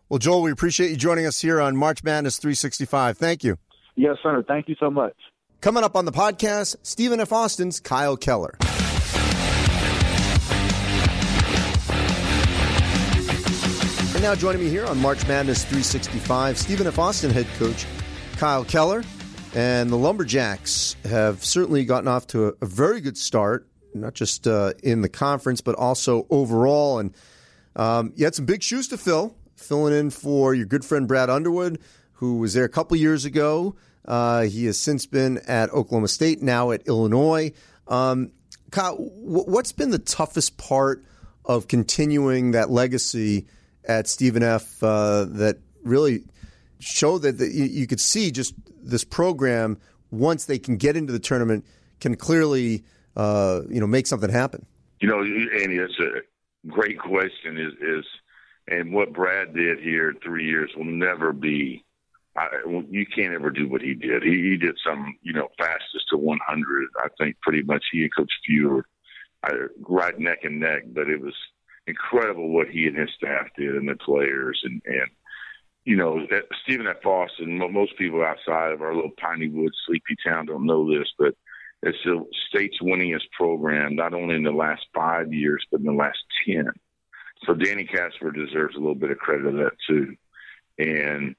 Well, Joel, we appreciate you joining us here on March Madness 365. Thank you. Yes, sir. Thank you so much. Coming up on the podcast, Stephen F. Austin's Kyle Keller. And now joining me here on March Madness 365, Stephen F. Austin head coach Kyle Keller. And the Lumberjacks have certainly gotten off to a very good start, not just in the conference, but also overall. And you had some big shoes to fill. Filling in for your good friend Brad Underwood, who was there a couple years ago. He has since been at Oklahoma State, now at Illinois. Kyle, what's been the toughest part of continuing that legacy at Stephen F. That really showed that you could see just this program, once they can get into the tournament, can clearly you know, make something happen? You know, Andy, that's a great question. And what Brad did here 3 years will never be – you can't ever do what he did. He did some, you know, fastest to 100. I think pretty much he and Coach Fewer are right neck and neck, but it was incredible what he and his staff did and the players. And you know, Stephen F. Austin, most people outside of our little tiny woods, sleepy town don't know this, but it's the state's winningest program, not only in the last 5 years, but in the last 10. So Danny Casper deserves a little bit of credit of that too. And,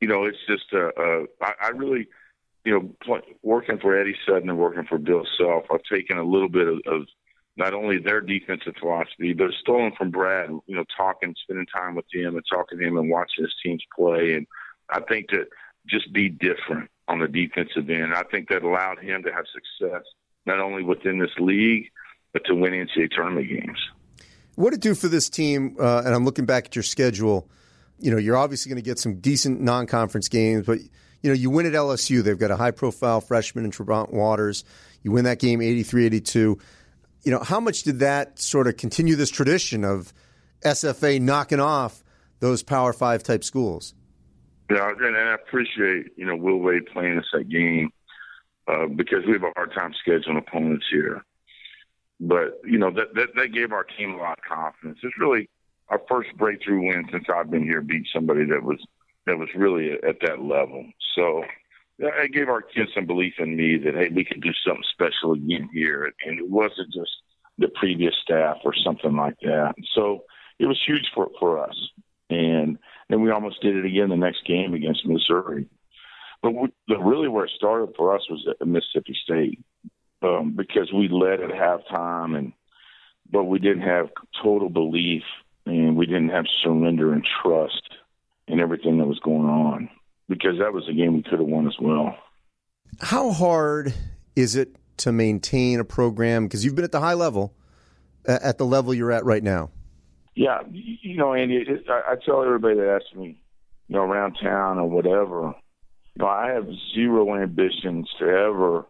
you know, it's just I really, you know, working for Eddie Sutton and working for Bill Self, I've taken a little bit of not only their defensive philosophy, but stolen from Brad, you know, talking, spending time with him and talking to him and watching his teams play. And I think that just be different on the defensive end. I think that allowed him to have success not only within this league, but to win NCAA tournament games. What did it do for this team, and I'm looking back at your schedule, you know, you're obviously going to get some decent non-conference games, but, you know, you win at LSU. They've got a high-profile freshman in Trevon Waters. You win that game 83-82. You know, how much did that sort of continue this tradition of SFA knocking off those Power 5-type schools? Yeah, and I appreciate, you know, Will Wade playing us that game because we have a hard time scheduling opponents here. But, you know, that gave our team a lot of confidence. It's really our first breakthrough win since I've been here, beat somebody that was really at that level. So it gave our kids some belief in me that, hey, we can do something special again here. And it wasn't just the previous staff or something like that. So it was huge for us. And then we almost did it again the next game against Missouri. But really where it started for us was at Mississippi State. Because we led at halftime, but we didn't have total belief, and we didn't have surrender and trust in everything that was going on, because that was a game we could have won as well. How hard is it to maintain a program? Because you've been at the high level, at the level you're at right now. Yeah, you know, Andy, I tell everybody that asks me, you know, around town or whatever, you know, I have zero ambitions to ever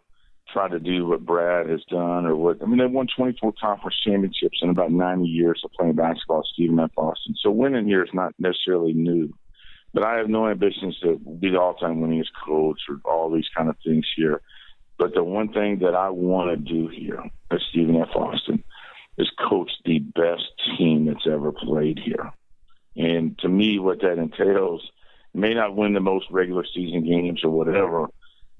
try to do what Brad has done or what – I mean, they won 24 conference championships in about 90 years of playing basketball at Stephen F. Austin. So winning here is not necessarily new. But I have no ambitions to be the all-time winningest coach or all these kind of things here. But the one thing that I want to do here at Stephen F. Austin is coach the best team that's ever played here. And to me, what that entails, may not win the most regular season games or whatever,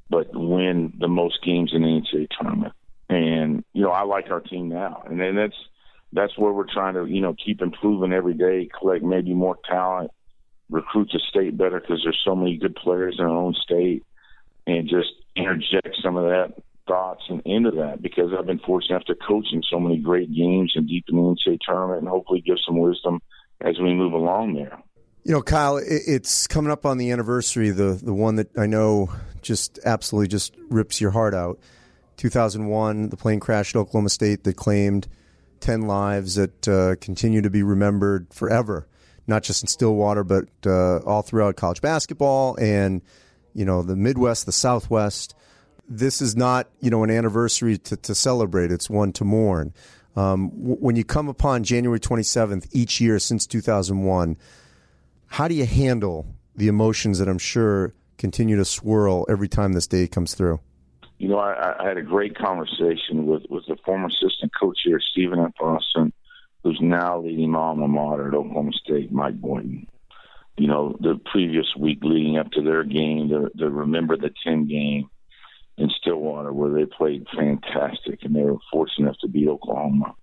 but win the most games in the NCAA tournament. And, you know, I like our team now. And then that's where we're trying to, you know, keep improving every day, collect maybe more talent, recruit the state better because there's so many good players in our own state, and just interject some of that thoughts and into that, because I've been fortunate after coaching so many great games and deep in the NCAA tournament, and hopefully give some wisdom as we move along there. You know, Kyle, it's coming up on the anniversary, the one that I know just absolutely just rips your heart out. 2001, the plane crash at Oklahoma State that claimed 10 lives that continue to be remembered forever, not just in Stillwater, but all throughout college basketball and, you know, the Midwest, the Southwest. This is not, you know, an anniversary to celebrate. It's one to mourn. When you come upon January 27th each year since 2001, how do you handle the emotions that I'm sure continue to swirl every time this day comes through? You know, I had a great conversation with the former assistant coach here, Stephen F. Austin, who's now leading my alma mater at Oklahoma State, Mike Boynton. You know, the previous week leading up to their game, the Remember the 10 game in Stillwater, where they played fantastic, and they were fortunate enough to beat Oklahoma.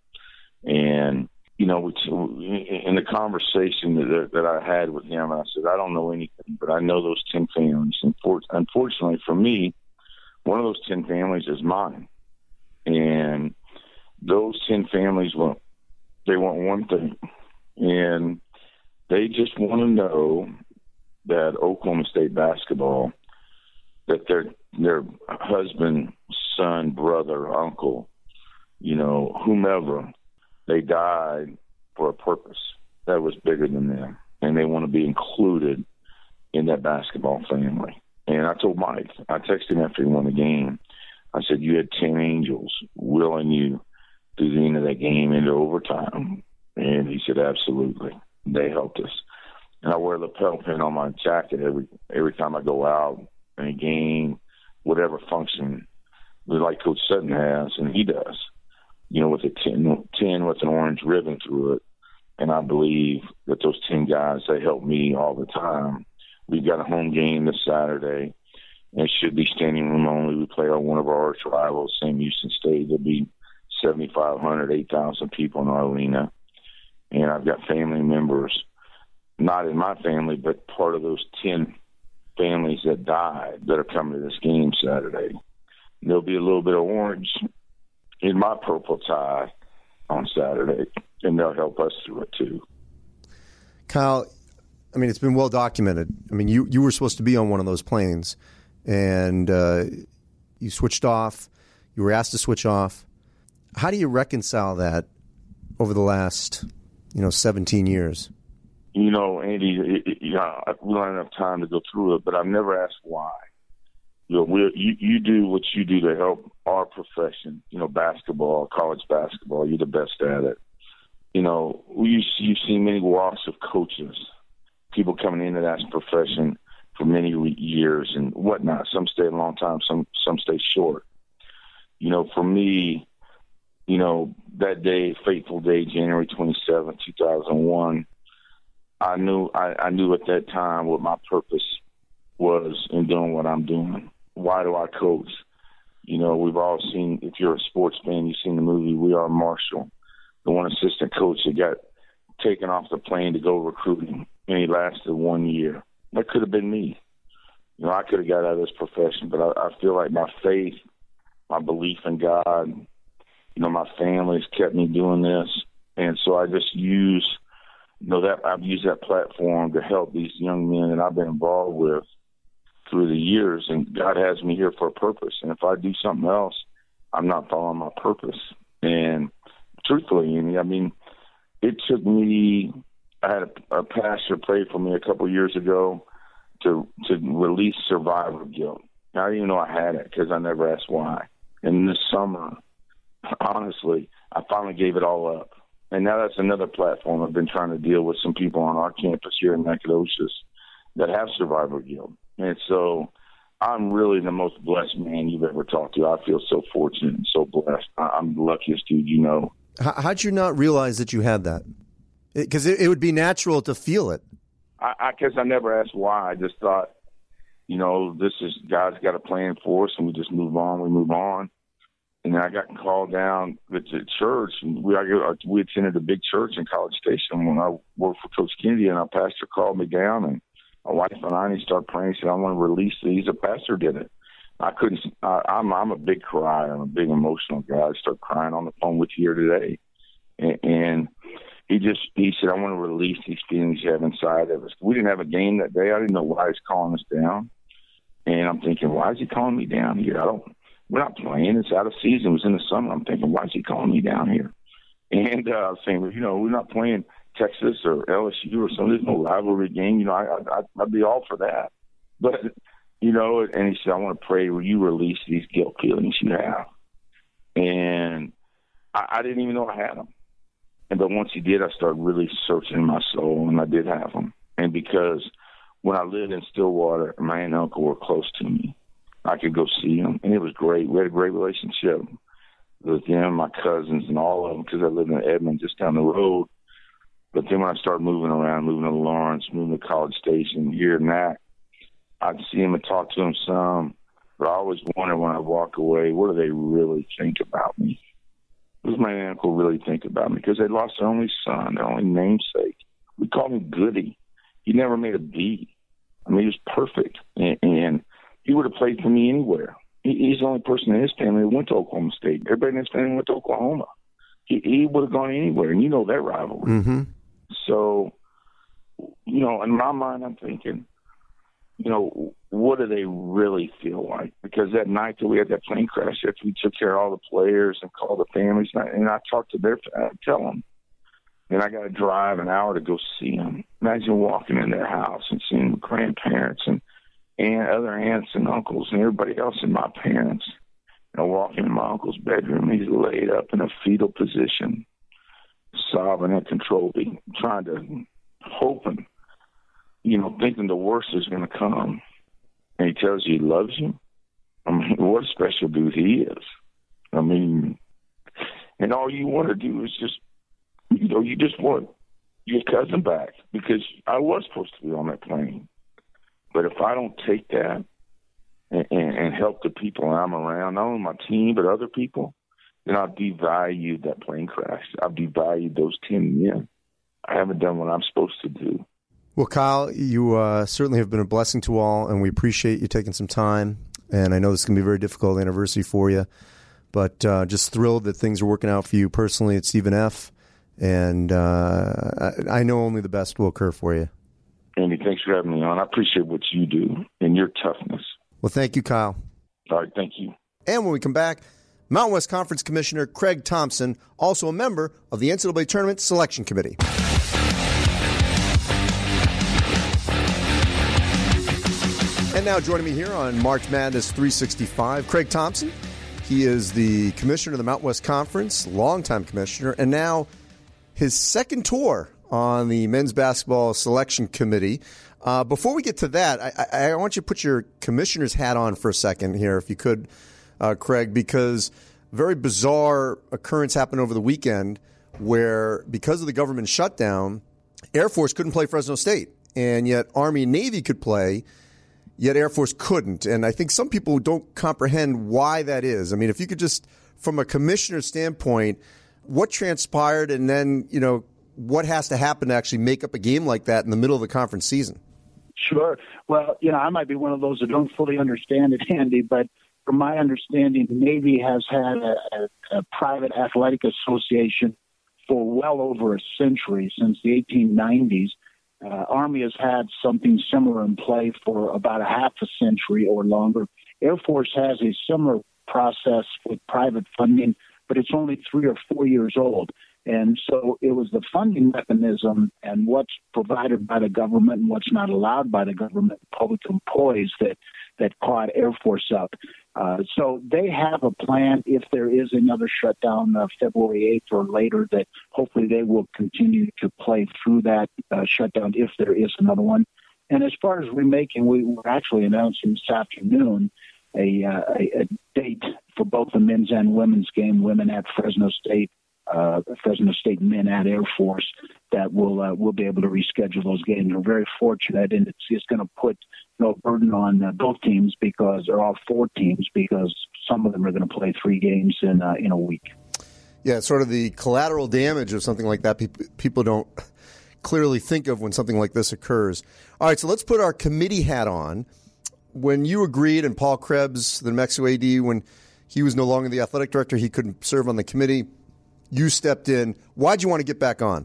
And you know, in the conversation that I had with him, I said, I don't know anything, but I know those 10 families. And unfortunately for me, one of those 10 families is mine. And those 10 families, well, they want one thing. And they just want to know that Oklahoma State basketball, that their husband, son, brother, uncle, you know, whomever, they died for a purpose that was bigger than them, and they want to be included in that basketball family. And I told Mike, I texted him after he won the game. I said, you had 10 angels willing you through the end of that game into overtime. And he said, absolutely. They helped us. And I wear a lapel pin on my jacket every time I go out in a game, whatever function, like Coach Sutton has, and he does. You know, with a 10 with an orange ribbon through it. And I believe that those 10 guys, they help me all the time. We've got a home game this Saturday, and it should be standing room only. We play on one of our arch rivals, same Houston State. There'll be 7,500, 8,000 people in our arena. And I've got family members, not in my family, but part of those 10 families that died that are coming to this game Saturday. And there'll be a little bit of orange in my purple tie on Saturday, and they'll help us through it too. Kyle, I mean, it's been well documented. I mean, you were supposed to be on one of those planes, and you switched off. You were asked to switch off. How do you reconcile that over the last, 17 years? You know, Andy, we don't have enough time to go through it, but I've never asked why. You do what you do to help our profession, basketball, college basketball. You're the best at it. You know, you've seen many walks of coaches, people coming into that profession for many years and whatnot. Some stay a long time, some stay short. You know, for me, that day, fateful day, January 27, 2001, I knew at that time what my purpose was in doing what I'm doing. Why do I coach? You know, we've all seen, if you're a sports fan, you've seen the movie We Are Marshall, the one assistant coach that got taken off the plane to go recruiting, and he lasted 1 year. That could have been me. You know, I could have got out of this profession, but I feel like my faith, my belief in God, my family's kept me doing this. And so I just use, I've used that platform to help these young men that I've been involved with through the years, and God has me here for a purpose. And if I do something else, I'm not following my purpose. And truthfully, I mean, it took me, I had a pastor pray for me a couple of years ago to release survivor guilt. I didn't even know I had it because I never asked why. in the summer, honestly, I finally gave it all up. And now that's another platform. I've been trying to deal with some people on our campus here in Nacogdoches that have survivor guilt. And so I'm really the most blessed man you've ever talked to. I feel so fortunate and so blessed. I'm the luckiest dude you know. How'd you not realize that you had that? Because it would be natural to feel it. I guess I never asked why. I just thought, you know, this is God's got a plan for us, and we just move on. We move on. And I got called down at the church. We attended a big church in College Station when I worked for Coach Kennedy, and our pastor called me down, and my wife and I started praying. He said, I want to release these. The pastor did it. I couldn't. I'm a big crier. I'm a big emotional guy. I started crying on the phone with you here today. And he said, I want to release these feelings you have inside of us. We didn't have a game that day. I didn't know why he's calling us down. And I'm thinking, why is he calling me down here? We're not playing. It's out of season. It was in the summer. I'm thinking, why is he calling me down here? And I was saying, you know, we're not playing Texas or LSU or something. There's no rivalry game. You know, I'd be all for that. But, you know, and he said, I want to pray will you release these guilt feelings you have. And I didn't even know I had them. But once he did, I started really searching my soul, and I did have them. And because when I lived in Stillwater, my aunt and uncle were close to me. I could go see them, and it was great. We had a great relationship with them, my cousins, and all of them, because I lived in Edmond just down the road. But then when I started moving around, moving to Lawrence, moving to College Station, here and that, I'd see them and talk to them some. But I always wondered when I walk away, what do they really think about me? What does my uncle really think about me? Because they lost their only son, their only namesake. We called him Goody. He never made a beat. I mean, he was perfect. And he would have played for me anywhere. He's the only person in his family that went to Oklahoma State. Everybody in his family went to Oklahoma. He would have gone anywhere. And you know that rivalry. Mm-hmm. So, you know, in my mind, I'm thinking, you know, what do they really feel like? Because that night that we had that plane crash, after we took care of all the players and called the families, and I talked to their, I tell them, and I got to drive an hour to go see them. Imagine walking in their house and seeing grandparents and other aunts and uncles and everybody else and my parents. And walking in my uncle's bedroom, he's laid up in a fetal position, sobbing and controlling, trying to, hoping, you know, thinking the worst is going to come. And he tells you he loves you. I mean, what a special dude he is. I mean, and all you want to do is just, you know, you just want your cousin back, because I was supposed to be on that plane. But if I don't take that and help the people I'm around, not only my team, but other people, then I've devalued that plane crash. I've devalued those 10 men. I haven't done what I'm supposed to do. Well, Kyle, you certainly have been a blessing to all, and we appreciate you taking some time. And I know this can be a very difficult anniversary for you, but just thrilled that things are working out for you personally at Stephen F. And I know only the best will occur for you. Andy, thanks for having me on. I appreciate what you do and your toughness. Well, thank you, Kyle. All right, thank you. And when we come back, Mountain West Conference Commissioner Craig Thompson, also a member of the NCAA Tournament Selection Committee. And now joining me here on March Madness 365, Craig Thompson. He is the commissioner of the Mountain West Conference, longtime commissioner, and now his second tour on the Men's Basketball Selection Committee. Before we get to that, I want you to put your commissioner's hat on for a second here, if you could, Craig, because a very bizarre occurrence happened over the weekend where, because of the government shutdown, Air Force couldn't play Fresno State, and yet Army and Navy could play. Yet Air Force couldn't, and I think some people don't comprehend why that is. I mean, if you could just, from a commissioner's standpoint, what transpired, and then, you know, what has to happen to actually make up a game like that in the middle of the conference season? Sure. Well, you know, I might be one of those that don't fully understand it, Andy, but from my understanding, the Navy has had a private athletic association for well over a century, since the 1890s. Army has had something similar in play for about a half a century or longer. Air Force has a similar process with private funding, but it's only 3 or 4 years old. And so it was the funding mechanism and what's provided by the government and what's not allowed by the government, public employees, that caught Air Force up. So they have a plan if there is another shutdown February 8th or later, that hopefully they will continue to play through that shutdown if there is another one. And as far as remaking, we were actually announcing this afternoon a date for both the men's and women's game, women at Fresno State, Fresno State men at Air Force, that we'll be able to reschedule those games. We're very fortunate, and it's going to put no burden on both teams, because they're all four teams, because some of them are going to play three games in a week. Yeah, it's sort of the collateral damage of something like that people don't clearly think of when something like this occurs. All right, so let's put our committee hat on. When you agreed, and Paul Krebs, the New Mexico AD, when he was no longer the athletic director, he couldn't serve on the committee. You stepped in. Why'd you want to get back on?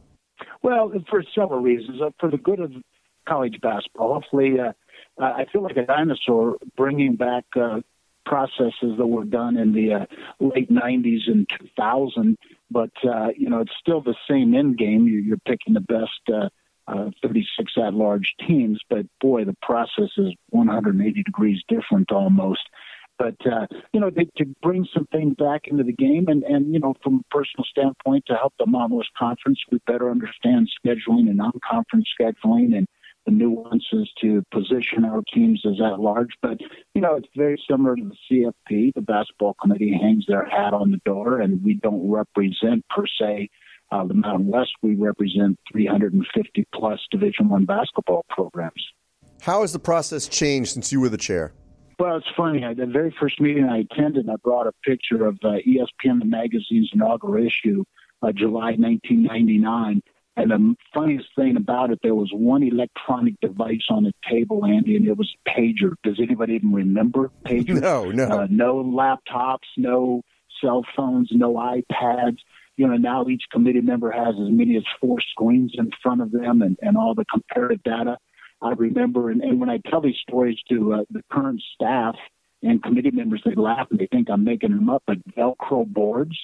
Well, for several reasons. For the good of college basketball, hopefully, I feel like a dinosaur bringing back processes that were done in the late 90s and 2000. But, it's still the same end game. You're picking the best 36 at-large teams. But, boy, the process is 180 degrees different almost. But, to bring some things back into the game and from a personal standpoint, to help the Mountain West Conference, we better understand scheduling and non-conference scheduling and the nuances to position our teams as at-large. But, it's very similar to the CFP. The basketball committee hangs their hat on the door, and we don't represent, per se, the Mountain West. We represent 350-plus Division I basketball programs. How has the process changed since you were the chair? Well, it's funny. The very first meeting I attended, I brought a picture of ESPN, the magazine's inaugural issue, July 1999. And the funniest thing about it, there was one electronic device on the table, Andy, and it was pager. Does anybody even remember pager? No. No laptops, no cell phones, no iPads. Now each committee member has as many as four screens in front of them and all the comparative data. I remember, and when I tell these stories to the current staff and committee members, they laugh and they think I'm making them up, but Velcro boards.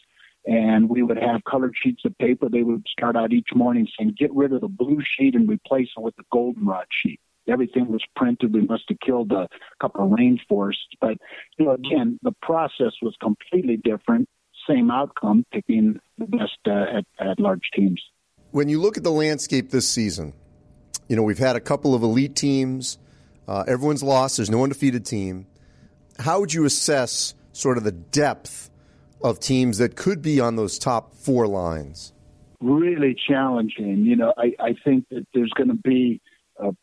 And we would have colored sheets of paper. They would start out each morning saying, get rid of the blue sheet and replace it with the goldenrod sheet. Everything was printed. We must have killed a couple of rainforests. But, again, the process was completely different. Same outcome, picking the best at-large teams. When you look at the landscape this season, we've had a couple of elite teams. Everyone's lost. There's no undefeated team. How would you assess sort of the depth of teams that could be on those top four lines? Really challenging. I think that there's going to be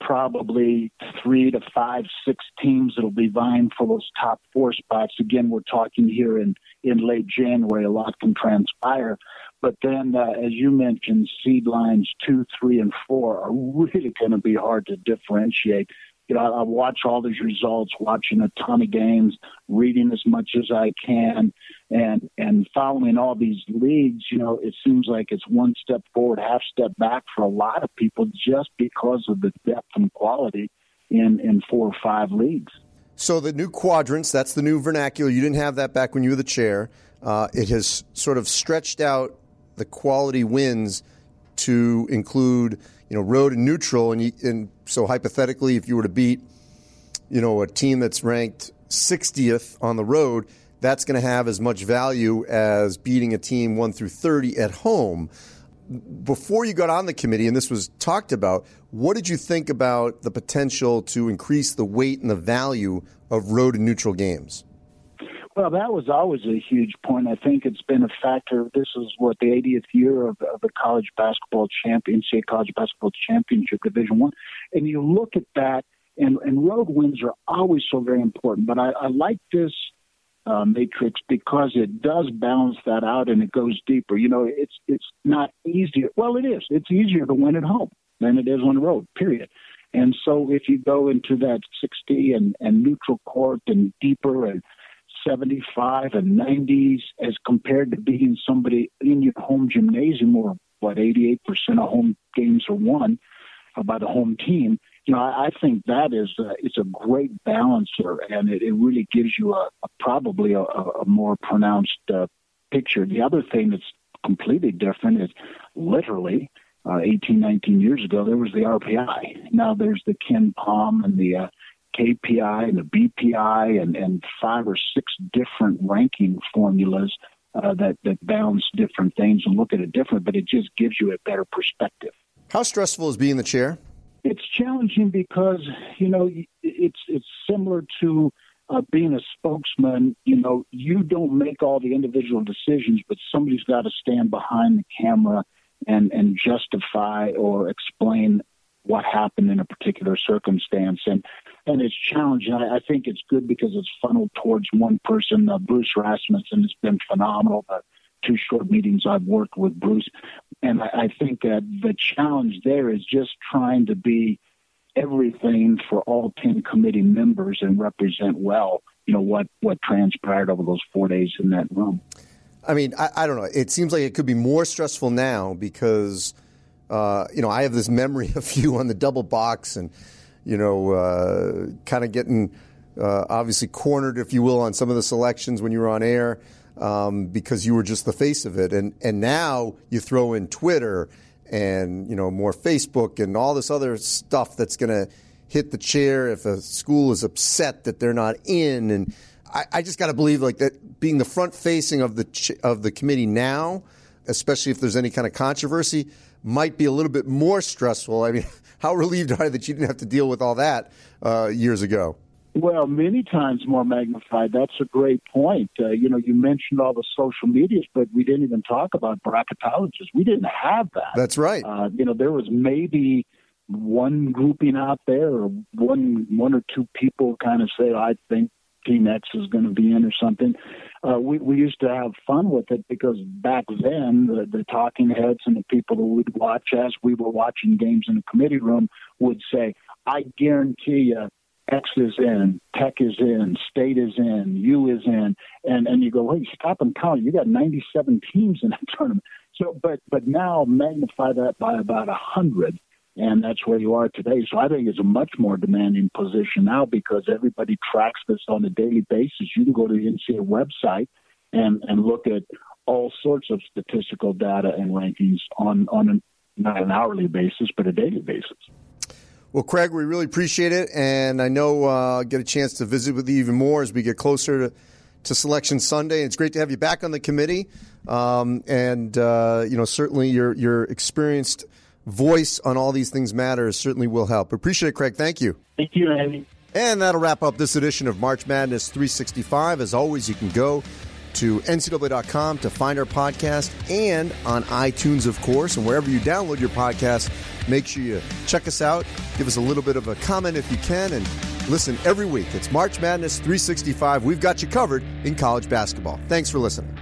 probably 3 to 5, 6 teams that will be vying for those top four spots. Again, we're talking here in late January. A lot can transpire. But then, as you mentioned, seed lines 2, 3, and 4 are really going to be hard to differentiate. I watch all these results, watching a ton of games, reading as much as I can, and following all these leagues. It seems like it's one step forward, half step back for a lot of people, just because of the depth and quality in 4 or 5 leagues. So the new quadrants, that's the new vernacular. You didn't have that back when you were the chair. It has sort of stretched out the quality wins to include road and neutral, and so hypothetically, if you were to beat, a team that's ranked 60th on the road, that's going to have as much value as beating a team 1 through 30 at home. Before you got on the committee, and this was talked about, what did you think about the potential to increase the weight and the value of road and neutral games? Well, that was always a huge point. I think it's been a factor. This is the 80th year of the NCAA College Basketball Championship, Division I. And you look at that, and road wins are always so very important. But I like this matrix because it does balance that out and it goes deeper. It's not easier. Well, it is. It's easier to win at home than it is on the road, period. And so if you go into that 60 and neutral court and deeper and 75 and 90s as compared to beating somebody in your home gymnasium, or 88% of home games are won by the home team. I think that is it's a great balancer, and it really gives you probably a more pronounced picture. The other thing that's completely different is literally 18, 19 years ago, there was the RPI. Now there's the Ken Palm and the KPI and the BPI and 5 or 6 different ranking formulas that balance different things and look at it different, but it just gives you a better perspective. How stressful is being the chair? It's challenging because, you know, it's similar to being a spokesman. You know, you don't make all the individual decisions, but somebody's got to stand behind the camera and justify or explain what happened in a particular circumstance. And it's challenging. I think it's good because it's funneled towards one person. Bruce Rasmussen has been phenomenal. The 2 short meetings I've worked with Bruce. And I think that the challenge there is just trying to be everything for all 10 committee members and represent well, you know, what transpired over those 4 days in that room. I mean, I don't know. It seems like it could be more stressful now because, you know, I have this memory of you on the double box and, you know, kind of getting obviously cornered, if you will, on some of the selections when you were on air because you were just the face of it. And now you throw in Twitter and, you know, more Facebook and all this other stuff that's going to hit the chair if a school is upset that they're not in. And I just got to believe like that being the front facing of the committee now, especially if there's any kind of controversy, might be a little bit more stressful. I mean, how relieved are you that you didn't have to deal with all that years ago? Well, many times more magnified. That's a great point. You know, you mentioned all the social medias, but we didn't even talk about bracketologists. We didn't have that. That's right. You know, there was maybe one grouping out there or one or two people kind of say, I think Team X is going to be in or something. We used to have fun with it because back then the talking heads and the people who would watch as we were watching games in the committee room would say, I guarantee you X is in, Tech is in, State is in, U is in. And you go, hey, stop and count. You got 97 teams in that tournament. So, but now magnify that by about 100. And that's where you are today. So I think it's a much more demanding position now because everybody tracks this on a daily basis. You can go to the NCAA website and look at all sorts of statistical data and rankings on not an hourly basis, but a daily basis. Well, Craig, we really appreciate it. And I know I'll get a chance to visit with you even more as we get closer to Selection Sunday. It's great to have you back on the committee. You know, certainly your experienced voice on all these things matters certainly will help. Appreciate it, Craig. Thank you. Thank you, Andy. And that'll wrap up this edition of March Madness 365. As always, you can go to ncaa.com to find our podcast and on iTunes, of course. And wherever you download your podcast, make sure you check us out. Give us a little bit of a comment if you can. And listen every week. It's March Madness 365. We've got you covered in college basketball. Thanks for listening.